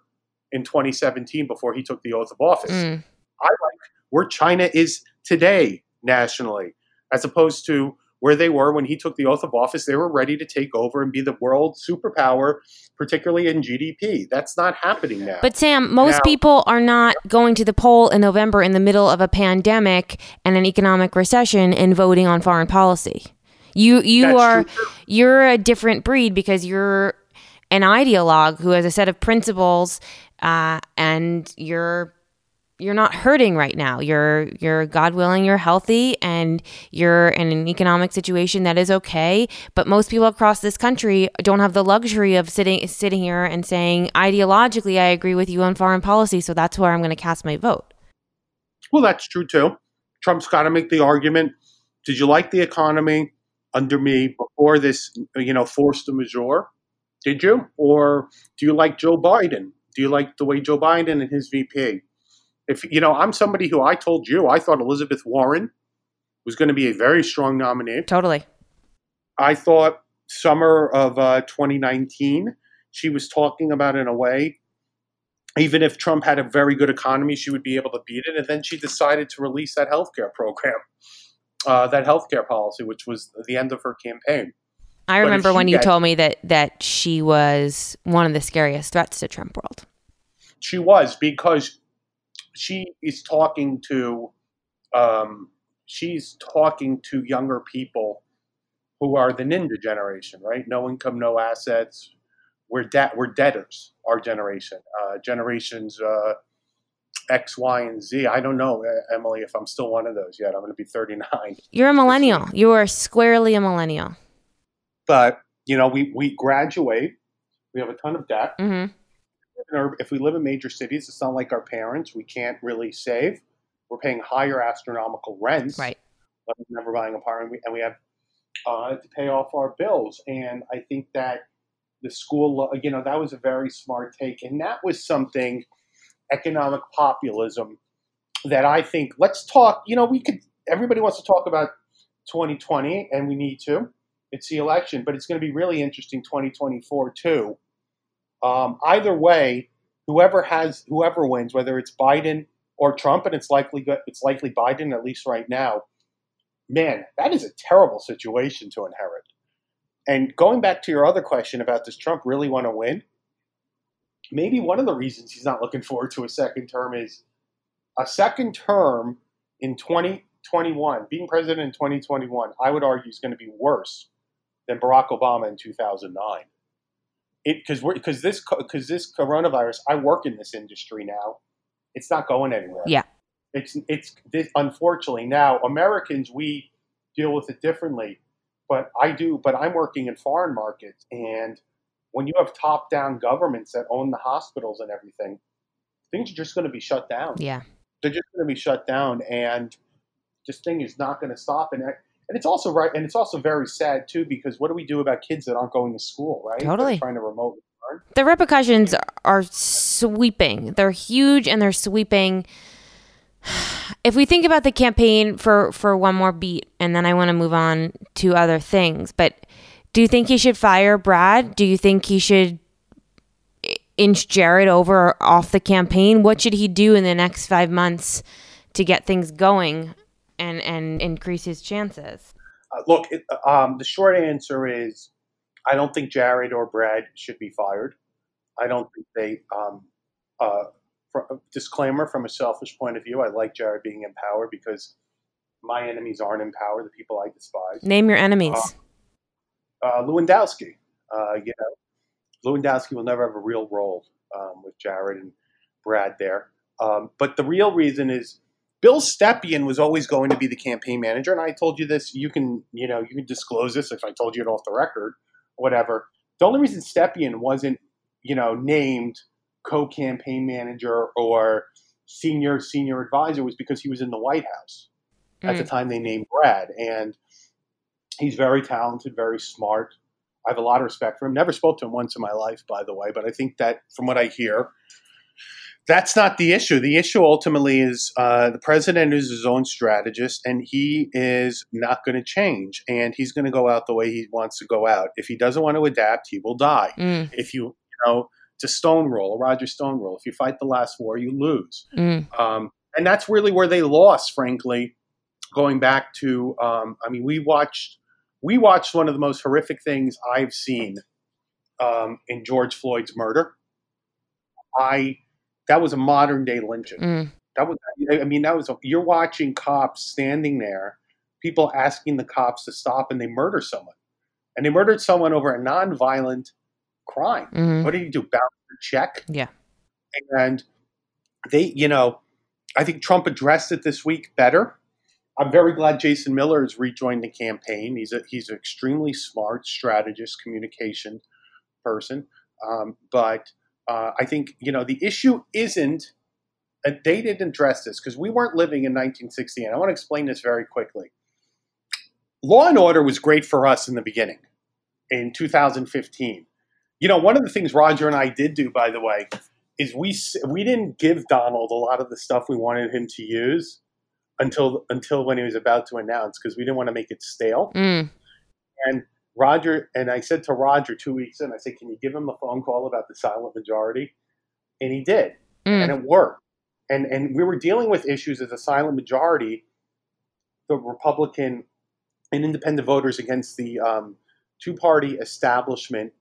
in twenty seventeen before he took the oath of office. Mm. I like where China is today nationally as opposed to where they were when he took the oath of office. They were ready to take over and be the world superpower, particularly in G D P. That's not happening now. But Sam, most now, people are not going to the poll in November in the middle of a pandemic and an economic recession and voting on foreign policy. You you are true. You're a different breed because you're an ideologue who has a set of principles, uh, and you're you're not hurting right now. You're you're God willing, you're healthy, and you're in an economic situation that is okay. But most people across this country don't have the luxury of sitting sitting here and saying ideologically I agree with you on foreign policy, so that's where I'm going to cast my vote. Well, that's true too. Trump's got to make the argument. Did you like the economy under me before this, you know, force de majeure? Did you? Or do you like Joe Biden? Do you like the way Joe Biden and his V P? If, you know, I'm somebody who, I told you, I thought Elizabeth Warren was going to be a very strong nominee. Totally. I thought summer of uh, twenty nineteen, she was talking about, in a way, even if Trump had a very good economy, she would be able to beat it. And then she decided to release that healthcare program. Uh, that healthcare policy, which was the end of her campaign. I remember when you told me that that she was one of the scariest threats to Trump world. She was, because she is talking to um, she's talking to younger people who are the ninja generation, right? No income, no assets. We're debt. We're debtors. Our generation, uh, generations. Uh, X, Y, and Z. I don't know, Emily, if I'm still one of those yet. I'm going to be thirty-nine. You're a millennial. You are squarely a millennial. But, you know, we, we graduate. We have a ton of debt. Mm-hmm. If we live in major cities, it's not like our parents. We can't really save. We're paying higher astronomical rents. Right. But we're never buying a apartment. And we, and we have uh, to pay off our bills. And I think that the school, you know, that was a very smart take. And that was something... economic populism that I think, let's talk, you know, we could, everybody wants to talk about twenty twenty, and we need to, it's the election, but it's going to be really interesting twenty twenty-four too. Um, either way, whoever has, whoever wins, whether it's Biden or Trump, and it's likely, it's likely Biden, at least right now, man, that is a terrible situation to inherit. And going back to your other question about, does Trump really want to win? Maybe one of the reasons he's not looking forward to a second term is a second term in twenty twenty-one, being president in twenty twenty-one, I would argue is going to be worse than Barack Obama in two thousand nine. It, 'cause we're, 'cause this, 'cause this coronavirus, I work in this industry now. It's not going anywhere. Yeah. It's, it's this, unfortunately now Americans, we deal with it differently, but I do, but I'm working in foreign markets, and when you have top-down governments that own the hospitals and everything, things are just going to be shut down. Yeah, they're just going to be shut down, and this thing is not going to stop. And and it's also right, and it's also very sad too, because what do we do about kids that aren't going to school? Right? Totally. They're trying to remotely learn. The repercussions are sweeping. They're huge, and they're sweeping. If we think about the campaign for for one more beat, and then I want to move on to other things, but. Do you think he should fire Brad? Do you think he should inch Jared over or off the campaign? What should he do in the next five months to get things going and, and increase his chances? Uh, look, it, um, the short answer is I don't think Jared or Brad should be fired. I don't think they, um, uh, for, disclaimer from a selfish point of view, I like Jared being in power because my enemies aren't in power, the people I despise. Name your enemies. Uh, uh, Lewandowski. Uh, you know, Lewandowski will never have a real role um, with Jared and Brad there. Um, but the real reason is Bill Stepien was always going to be the campaign manager. And I told you this, you can, you know, you can disclose this if I told you it off the record, whatever. The only reason Stepien wasn't, you know, named co-campaign manager or senior, senior advisor was because he was in the White House. Mm. At the time they named Brad. And he's very talented, very smart. I have a lot of respect for him. Never spoke to him once in my life, by the way. But I think that from what I hear, that's not the issue. The issue ultimately is uh, the president is his own strategist, and he is not going to change. And he's going to go out the way he wants to go out. If he doesn't want to adapt, he will die. Mm. If you, you know, it's a Stone rule, a Roger Stone rule. If you fight the last war, you lose. Mm. Um, and that's really where they lost, frankly, going back to, um, I mean, we watched, we watched one of the most horrific things I've seen um, in George Floyd's murder. I... That was a modern day lynching. Mm. That was, I mean, that was, a, you're watching cops standing there, people asking the cops to stop, and they murder someone. And they murdered someone over a nonviolent crime. Mm-hmm. What did he do? Bounce the check? Yeah. And they, you know, I think Trump addressed it this week better. I'm very glad Jason Miller has rejoined the campaign. He's a, he's an extremely smart strategist, communication person. Um, but, Uh, I think, you know, the issue isn't, uh, they didn't address this because we weren't living in nineteen sixty. And I want to explain this very quickly. Law and Order was great for us in the beginning in two thousand fifteen. You know, one of the things Roger and I did do, by the way, is we we didn't give Donald a lot of the stuff we wanted him to use until until when he was about to announce because we didn't want to make it stale. Mm. And Roger, and I said to Roger two weeks in, I said, can you give him a phone call about the silent majority? And he did. Mm. And it worked. And and we were dealing with issues as a silent majority, the Republican and independent voters against the um, two-party establishment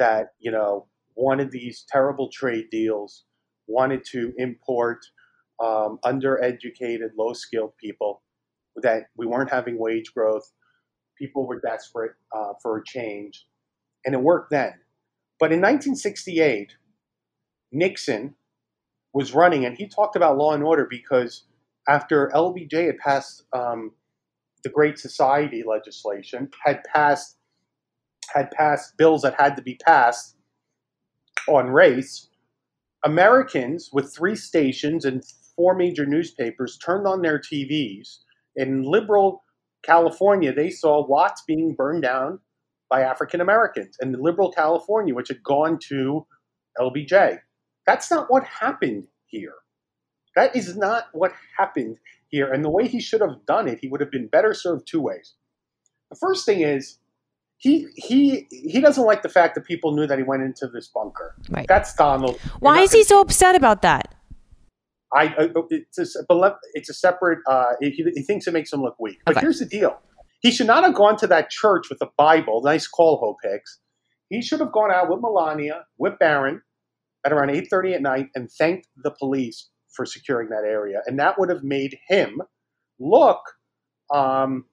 that, you know, wanted these terrible trade deals, wanted to import um, undereducated, low-skilled people, that we weren't having wage growth. People were desperate uh, for a change, and it worked then. But in nineteen sixty-eight, Nixon was running, and he talked about Law and Order because after L B J had passed um, the Great Society legislation, had passed had passed bills that had to be passed on race, Americans with three stations and four major newspapers turned on their T Vs, and liberal California, they saw Watts being burned down by African Americans and the liberal California, which had gone to L B J. That's not what happened here. That is not what happened here. And the way he should have done it, he would have been better served two ways. The first thing is he he he doesn't like the fact that people knew that he went into this bunker. Right. That's Donald. Why is he so upset about that? I, it's, a, it's a separate, uh, he, he thinks it makes him look weak. But okay. Here's the deal. He should not have gone to that church with the Bible. Nice call, Hope Hicks. He should have gone out with Melania, with Barron, at around eight thirty at night and thanked the police for securing that area. And that would have made him look, um,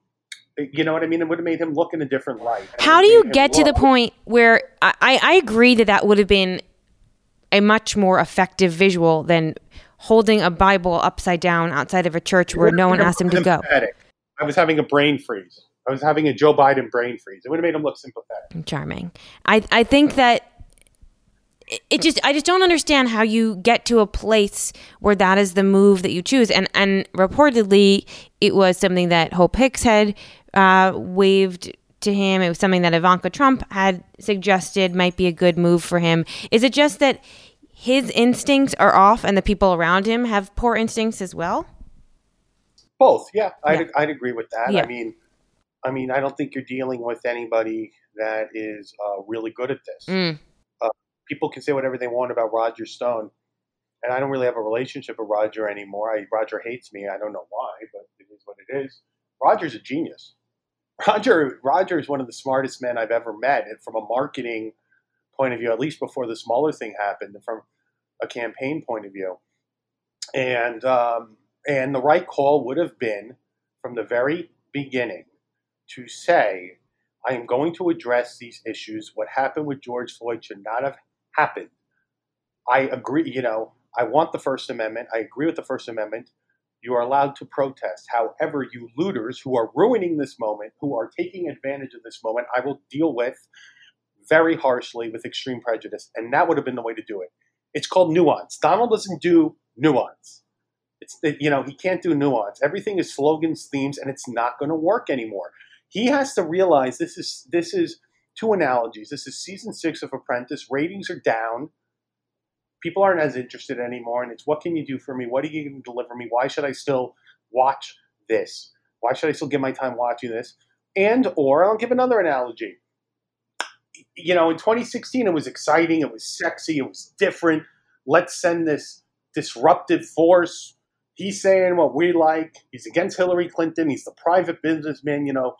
you know what I mean? It would have made him look in a different light. How do you get to the point where, I, I agree that that would have been a much more effective visual than holding a Bible upside down outside of a church where no one asked him to go. I was having a brain freeze. I was having a Joe Biden brain freeze. It would have made him look sympathetic. Charming. I, I think that it just, I just don't understand how you get to a place where that is the move that you choose. And, and reportedly it was something that Hope Hicks had uh, waved to him. It was something that Ivanka Trump had suggested might be a good move for him. Is it just that his instincts are off and the people around him have poor instincts as well? Both. Yeah. I'd, yeah. I'd agree with that. Yeah. I mean, I mean, I don't think you're dealing with anybody that is uh, really good at this. Mm. Uh, people can say whatever they want about Roger Stone. And I don't really have a relationship with Roger anymore. I, Roger hates me. I don't know why, but it is what it is. Roger's a genius. Roger, Roger is one of the smartest men I've ever met. And from a marketing point of view, at least before the smaller thing happened, from a campaign point of view. And um, and the right call would have been from the very beginning to say, I am going to address these issues. What happened with George Floyd should not have happened. I agree, you know, I want the First Amendment. I agree with the First Amendment. You are allowed to protest. However, you looters who are ruining this moment, who are taking advantage of this moment, I will deal with very harshly with extreme prejudice. And that would have been the way to do it. It's called nuance. Donald doesn't do nuance. It's, you know, he can't do nuance. Everything is slogans, themes, and it's not going to work anymore. He has to realize this is this is two analogies. This is season six of Apprentice. Ratings are down. People aren't as interested anymore, and it's what can you do for me? What are you going to deliver me? Why should I still watch this? Why should I still give my time watching this? And or I'll give another analogy. You know, in twenty sixteen, it was exciting. It was sexy. It was different. Let's send this disruptive force. He's saying what we like. He's against Hillary Clinton. He's the private businessman. You know,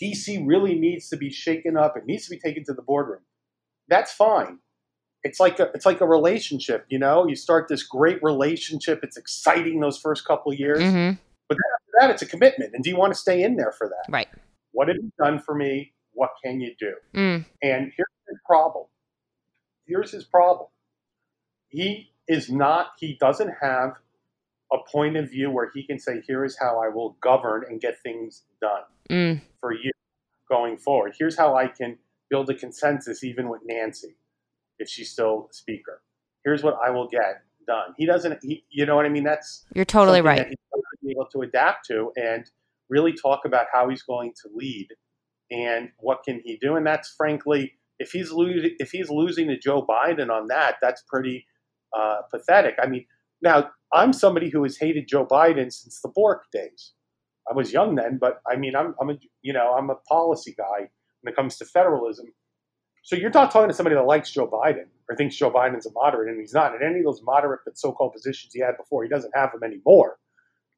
D C really needs to be shaken up. It needs to be taken to the boardroom. That's fine. It's like a, it's like a relationship, you know? You start this great relationship. It's exciting those first couple of years. Mm-hmm. But then after that, it's a commitment. And do you want to stay in there for that? Right. What have you done for me? What can you do? Mm. And here's his problem. Here's his problem. He is not, he doesn't have a point of view where he can say, here is how I will govern and get things done mm. for you going forward. Here's how I can build a consensus even with Nancy. If she's still speaker, here's what I will get done. He doesn't, he, you know what I mean? That's you're totally right. That he's going to be able to adapt to and really talk about how he's going to lead and what can he do. And that's frankly, if he's losing, if he's losing to Joe Biden on that, that's pretty uh, pathetic. I mean, now I'm somebody who has hated Joe Biden since the Bork days. I was young then, but I mean, I'm, I'm a, you know, I'm a policy guy when it comes to federalism. So you're not talking to somebody that likes Joe Biden or thinks Joe Biden's a moderate, and he's not in any of those moderate but so-called positions he had before. He doesn't have them anymore.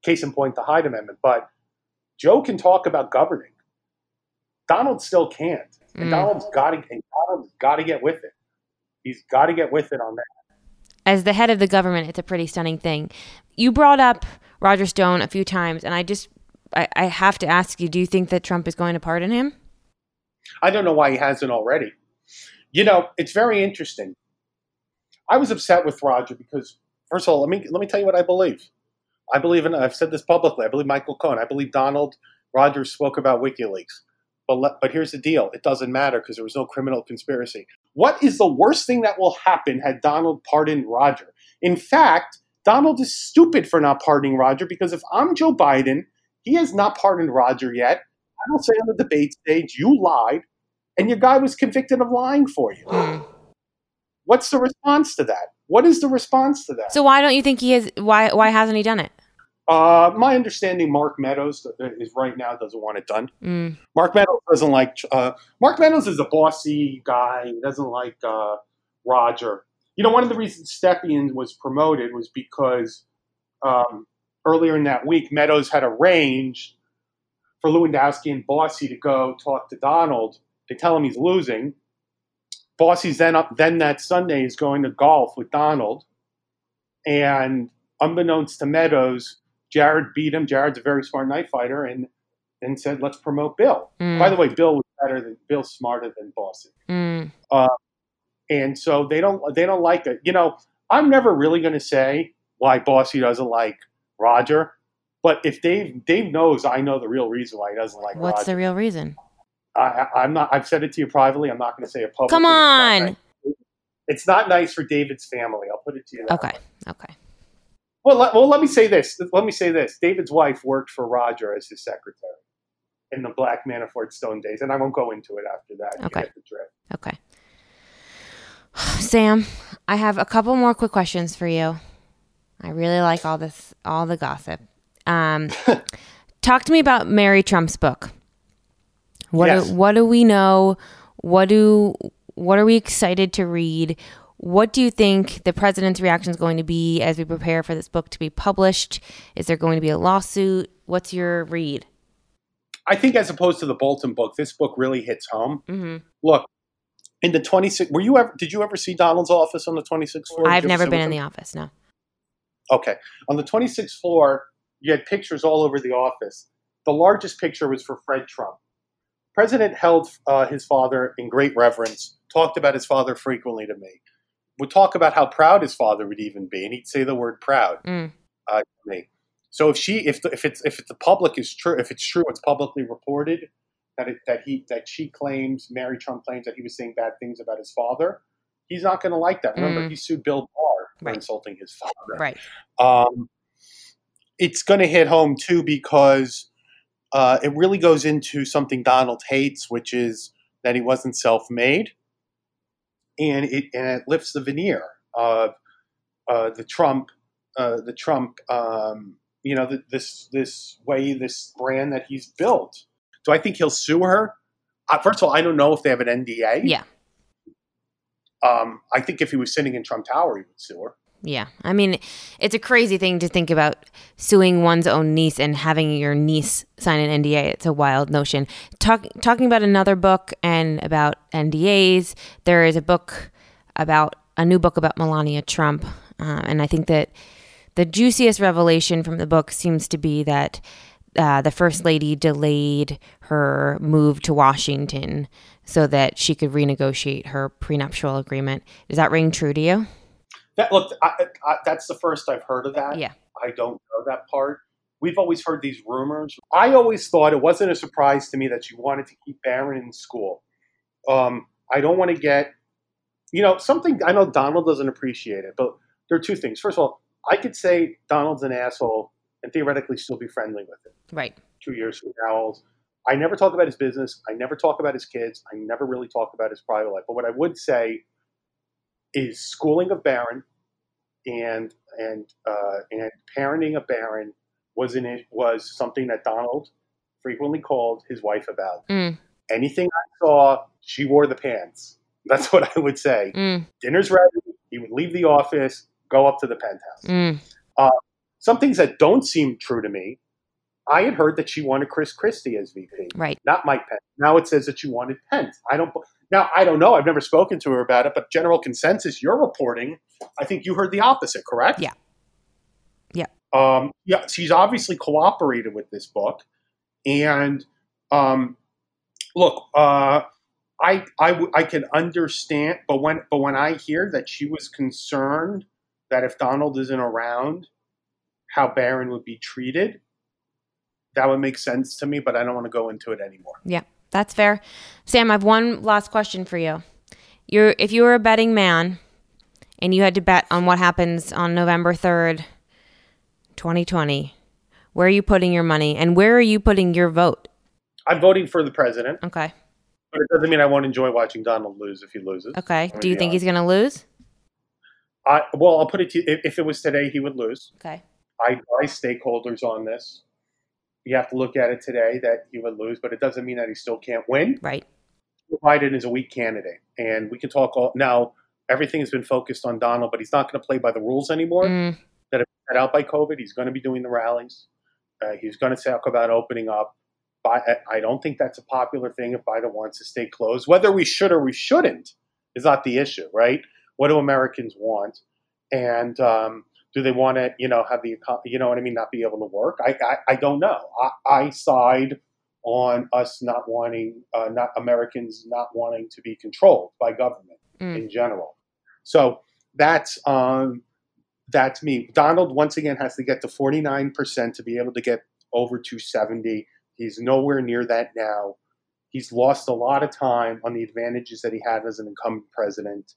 Case in point, the Hyde Amendment. But Joe can talk about governing. Donald still can't. And mm. Donald's got to. Donald's got to get with it. He's got to get with it on that. As the head of the government, it's a pretty stunning thing. You brought up Roger Stone a few times, and I just, I, I have to ask you: do you think that Trump is going to pardon him? I don't know why he hasn't already. You know, it's very interesting. I was upset with Roger because, first of all, let me let me tell you what I believe. I believe, and I've said this publicly, I believe Michael Cohen. I believe Donald Rogers spoke about WikiLeaks. But le- but here's the deal. It doesn't matter because there was no criminal conspiracy. What is the worst thing that will happen had Donald pardoned Roger? In fact, Donald is stupid for not pardoning Roger because if I'm Joe Biden, he has not pardoned Roger yet. I don't say on the debate stage, you lied. And your guy was convicted of lying for you. Mm. What's the response to that? What is the response to that? So why don't you think he is? Why why hasn't he done it? Uh, my understanding, Mark Meadows is right now doesn't want it done. Mm. Mark Meadows doesn't like. Uh, Mark Meadows is a bossy guy. He doesn't like uh, Roger. You know, one of the reasons Stepien was promoted was because um, earlier in that week, Meadows had arranged for Lewandowski and Bossy to go talk to Donald. They tell him he's losing. Bossy's then up. Then that Sunday is going to golf with Donald, and unbeknownst to Meadows, Jared beat him. Jared's a very smart knife fighter, and and said, "Let's promote Bill." Mm. By the way, Bill was better than Bill's smarter than Bossy, mm. uh, and so they don't they don't like it. You know, I'm never really going to say why Bossy doesn't like Roger, but if Dave Dave knows, I know the real reason why he doesn't like. What's Roger. The real reason? I, I'm not. I've said it to you privately. I'm not going to say it publicly. Come on. It's not nice, it's not nice for David's family. I'll put it to you. Okay. Way. Okay. Well, let, well, let me say this. Let me say this. David's wife worked for Roger as his secretary in the Black Manafort Stone days, and I won't go into it after that. Okay. Okay. Sam, I have a couple more quick questions for you. I really like all this, all the gossip. Um, talk to me about Mary Trump's book. What yes. do, what do we know? What do what are we excited to read? What do you think the president's reaction is going to be as we prepare for this book to be published? Is there going to be a lawsuit? What's your read? I think as opposed to the Bolton book, this book really hits home. Mm-hmm. Look, In the twenty-sixth, were you ever? Did you ever see Donald's office on the twenty-sixth floor? I've never been in the office. No. Okay, on the twenty-sixth floor, you had pictures all over the office. The largest picture was for Fred Trump. President held uh, his father in great reverence. Talked about his father frequently to me. Would talk about how proud his father would even be, and he'd say the word "proud" mm. uh, to me. So if she, if the, if it's if the public is true, if it's true, it's publicly reported that it, that he that she claims, Mary Trump claims that he was saying bad things about his father. He's not going to like that. Remember, mm. he sued Bill Barr for right. insulting his father. Right. Um, it's going to hit home too because uh, it really goes into something Donald hates, which is that he wasn't self-made. And it and it lifts the veneer of uh, the Trump, uh, the Trump, um, you know, the, this this way, this brand that he's built. So I think he'll sue her. Uh, first of all, I don't know if they have an N D A. Yeah. Um, I think if he was sitting in Trump Tower, he would sue her. Yeah, I mean, it's a crazy thing to think about suing one's own niece and having your niece sign an N D A. It's a wild notion. Talk, talking about another book and about N D As, there is a book about a new book about Melania Trump, uh, and I think that the juiciest revelation from the book seems to be that uh, the First Lady delayed her move to Washington so that she could renegotiate her prenuptial agreement. Does that ring true to you? That, look, I, I, that's the first I've heard of that. Yeah. I don't know that part. We've always heard these rumors. I always thought it wasn't a surprise to me that she wanted to keep Barron in school. Um, I don't want to get, you know, something, I know Donald doesn't appreciate it, but there are two things. First of all, I could say Donald's an asshole and theoretically still be friendly with him. Right. Two years from now. I never talk about his business. I never talk about his kids. I never really talk about his private life. But what I would say is schooling of Barron and and uh, and parenting of Barron was in it was something that Donald frequently called his wife about. Mm. Anything I saw, she wore the pants. That's what I would say. Mm. Dinner's ready. He would leave the office, go up to the penthouse. Mm. Uh, some things that don't seem true to me. I had heard that she wanted Chris Christie as V P, right? Not Mike Pence. Now it says that she wanted Pence. I don't. Now, I don't know. I've never spoken to her about it, but general consensus, you're reporting, I think you heard the opposite, correct? Yeah. Yeah. Um, yeah. She's obviously cooperated with this book. And um, look, uh, I, I, I can understand, but when, but when I hear that she was concerned that if Donald isn't around, how Barron would be treated, that would make sense to me, but I don't want to go into it anymore. Yeah. That's fair. Sam, I have one last question for you. You're, if you were a betting man and you had to bet on what happens on November third, twenty twenty, where are you putting your money and where are you putting your vote? I'm voting for the president. Okay. But it doesn't mean I won't enjoy watching Donald lose if he loses. Okay. Do you think he's going to lose? I, well, I'll put it to you. If, if it was today, he would lose. Okay. I advise stakeholders on this. You have to look at it today that he would lose, but it doesn't mean that he still can't win. Right. Biden is a weak candidate, and we can talk all now. Everything has been focused on Donald, but he's not going to play by the rules anymore mm. that have been set out by COVID. He's going to be doing the rallies. Uh, he's going to talk about opening up. But I don't think that's a popular thing if Biden wants to stay closed. Whether we should or we shouldn't is not the issue, right? What do Americans want? And, um, do they want to, you know, have the, you know what I mean, not be able to work? I I, I don't know. I, I side on us not wanting, uh, not Americans not wanting to be controlled by government mm. in general. So that's um, that's me. Donald, once again, has to get to forty-nine percent to be able to get over two seventy. He's nowhere near that now. He's lost a lot of time on the advantages that he had as an incumbent president.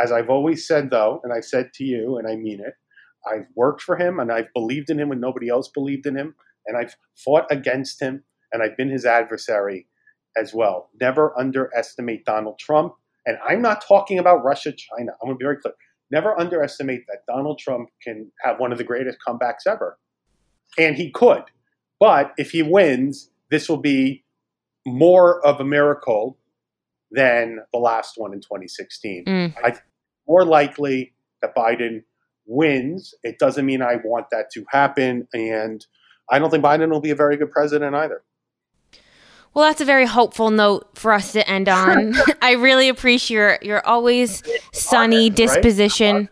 As I've always said, though, and I've said to you, and I mean it, I've worked for him and I've believed in him when nobody else believed in him. And I've fought against him and I've been his adversary as well. Never underestimate Donald Trump. And I'm not talking about Russia, China. I'm going to be very clear. Never underestimate that Donald Trump can have one of the greatest comebacks ever. And he could. But if he wins, this will be more of a miracle than the last one in twenty sixteen. Mm. I think more likely that Biden wins. It doesn't mean I want that to happen, and I don't think Biden will be a very good president either. Well, that's a very hopeful note for us to end on. I really appreciate your, your always sunny honest, disposition.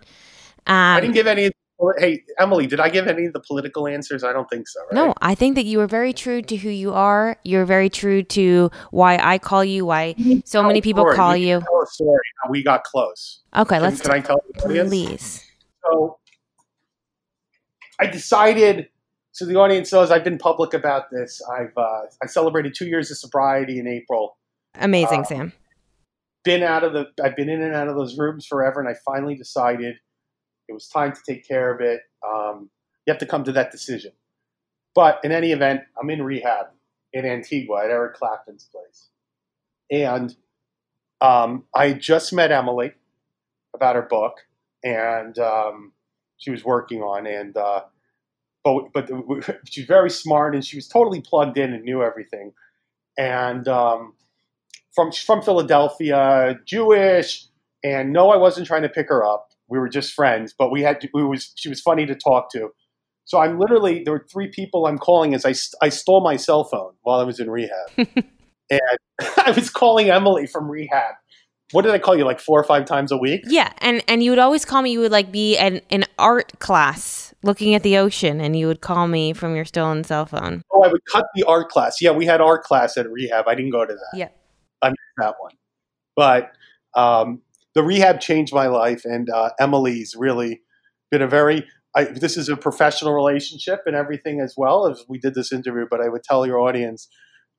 Right? Um, I didn't give any. Hey, Emily, did I give any of the political answers? I don't think so, right? No, I think that you were very true to who you are. You're very true to why I call you, why so many people story. call you. you. Tell a story. We got close. Okay, can, let's. Can I tell the audience? Please. So I decided, so the audience knows I've been public about this. I've uh, I celebrated two years of sobriety in April. Amazing, uh, Sam. Been out of the. I've been in and out of those rooms forever, and I finally decided it was time to take care of it. Um, you have to come to that decision. But in any event, I'm in rehab in Antigua at Eric Clapton's place. And um, I just met Emily about her book, and um, she was working on and uh, but but she's very smart, and she was totally plugged in and knew everything. And um, from she's from Philadelphia, Jewish, and no, I wasn't trying to pick her up. We were just friends, but we had to, we was she was funny to talk to. So I'm literally there were three people I'm calling as I I stole my cell phone while I was in rehab, and I was calling Emily from rehab. What did I call you? Like four or five times a week? Yeah, and and you would always call me. You would like be in an art class looking at the ocean, and you would call me from your stolen cell phone. Oh, I would cut the art class. Yeah, we had art class at rehab. I didn't go to that. Yeah, I missed that one, but. Um, The rehab changed my life, and uh, Emily's really been a very I, – this is a professional relationship and everything as well as we did this interview, but I would tell your audience,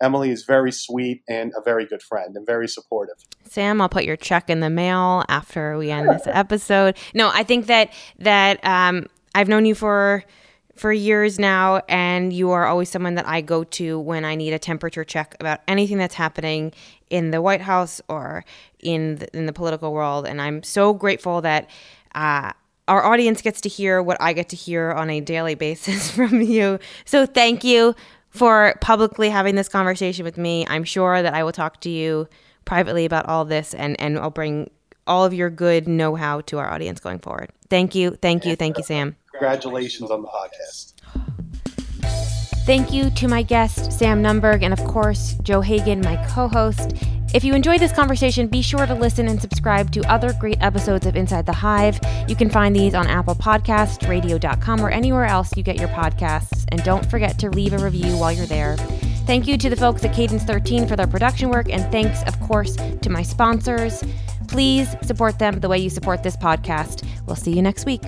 Emily is very sweet and a very good friend and very supportive. Sam, I'll put your check in the mail after we end this episode. No, I think that, that um, I've known you for – for years now, and you are always someone that I go to when I need a temperature check about anything that's happening in the White House or in the, in the political world. And I'm so grateful that uh, our audience gets to hear what I get to hear on a daily basis from you. So thank you for publicly having this conversation with me. I'm sure that I will talk to you privately about all this, and, and I'll bring all of your good know-how to our audience going forward. Thank you. Thank you. Thank you, Sam. Congratulations on the podcast. Thank you to my guest, Sam Nunberg, and of course, Joe Hagan, my co-host. If you enjoyed this conversation, be sure to listen and subscribe to other great episodes of Inside the Hive. You can find these on Apple Podcasts, radio dot com, or anywhere else you get your podcasts. And don't forget to leave a review while you're there. Thank you to the folks at Cadence thirteen for their production work, and thanks, of course, to my sponsors. Please support them the way you support this podcast. We'll see you next week.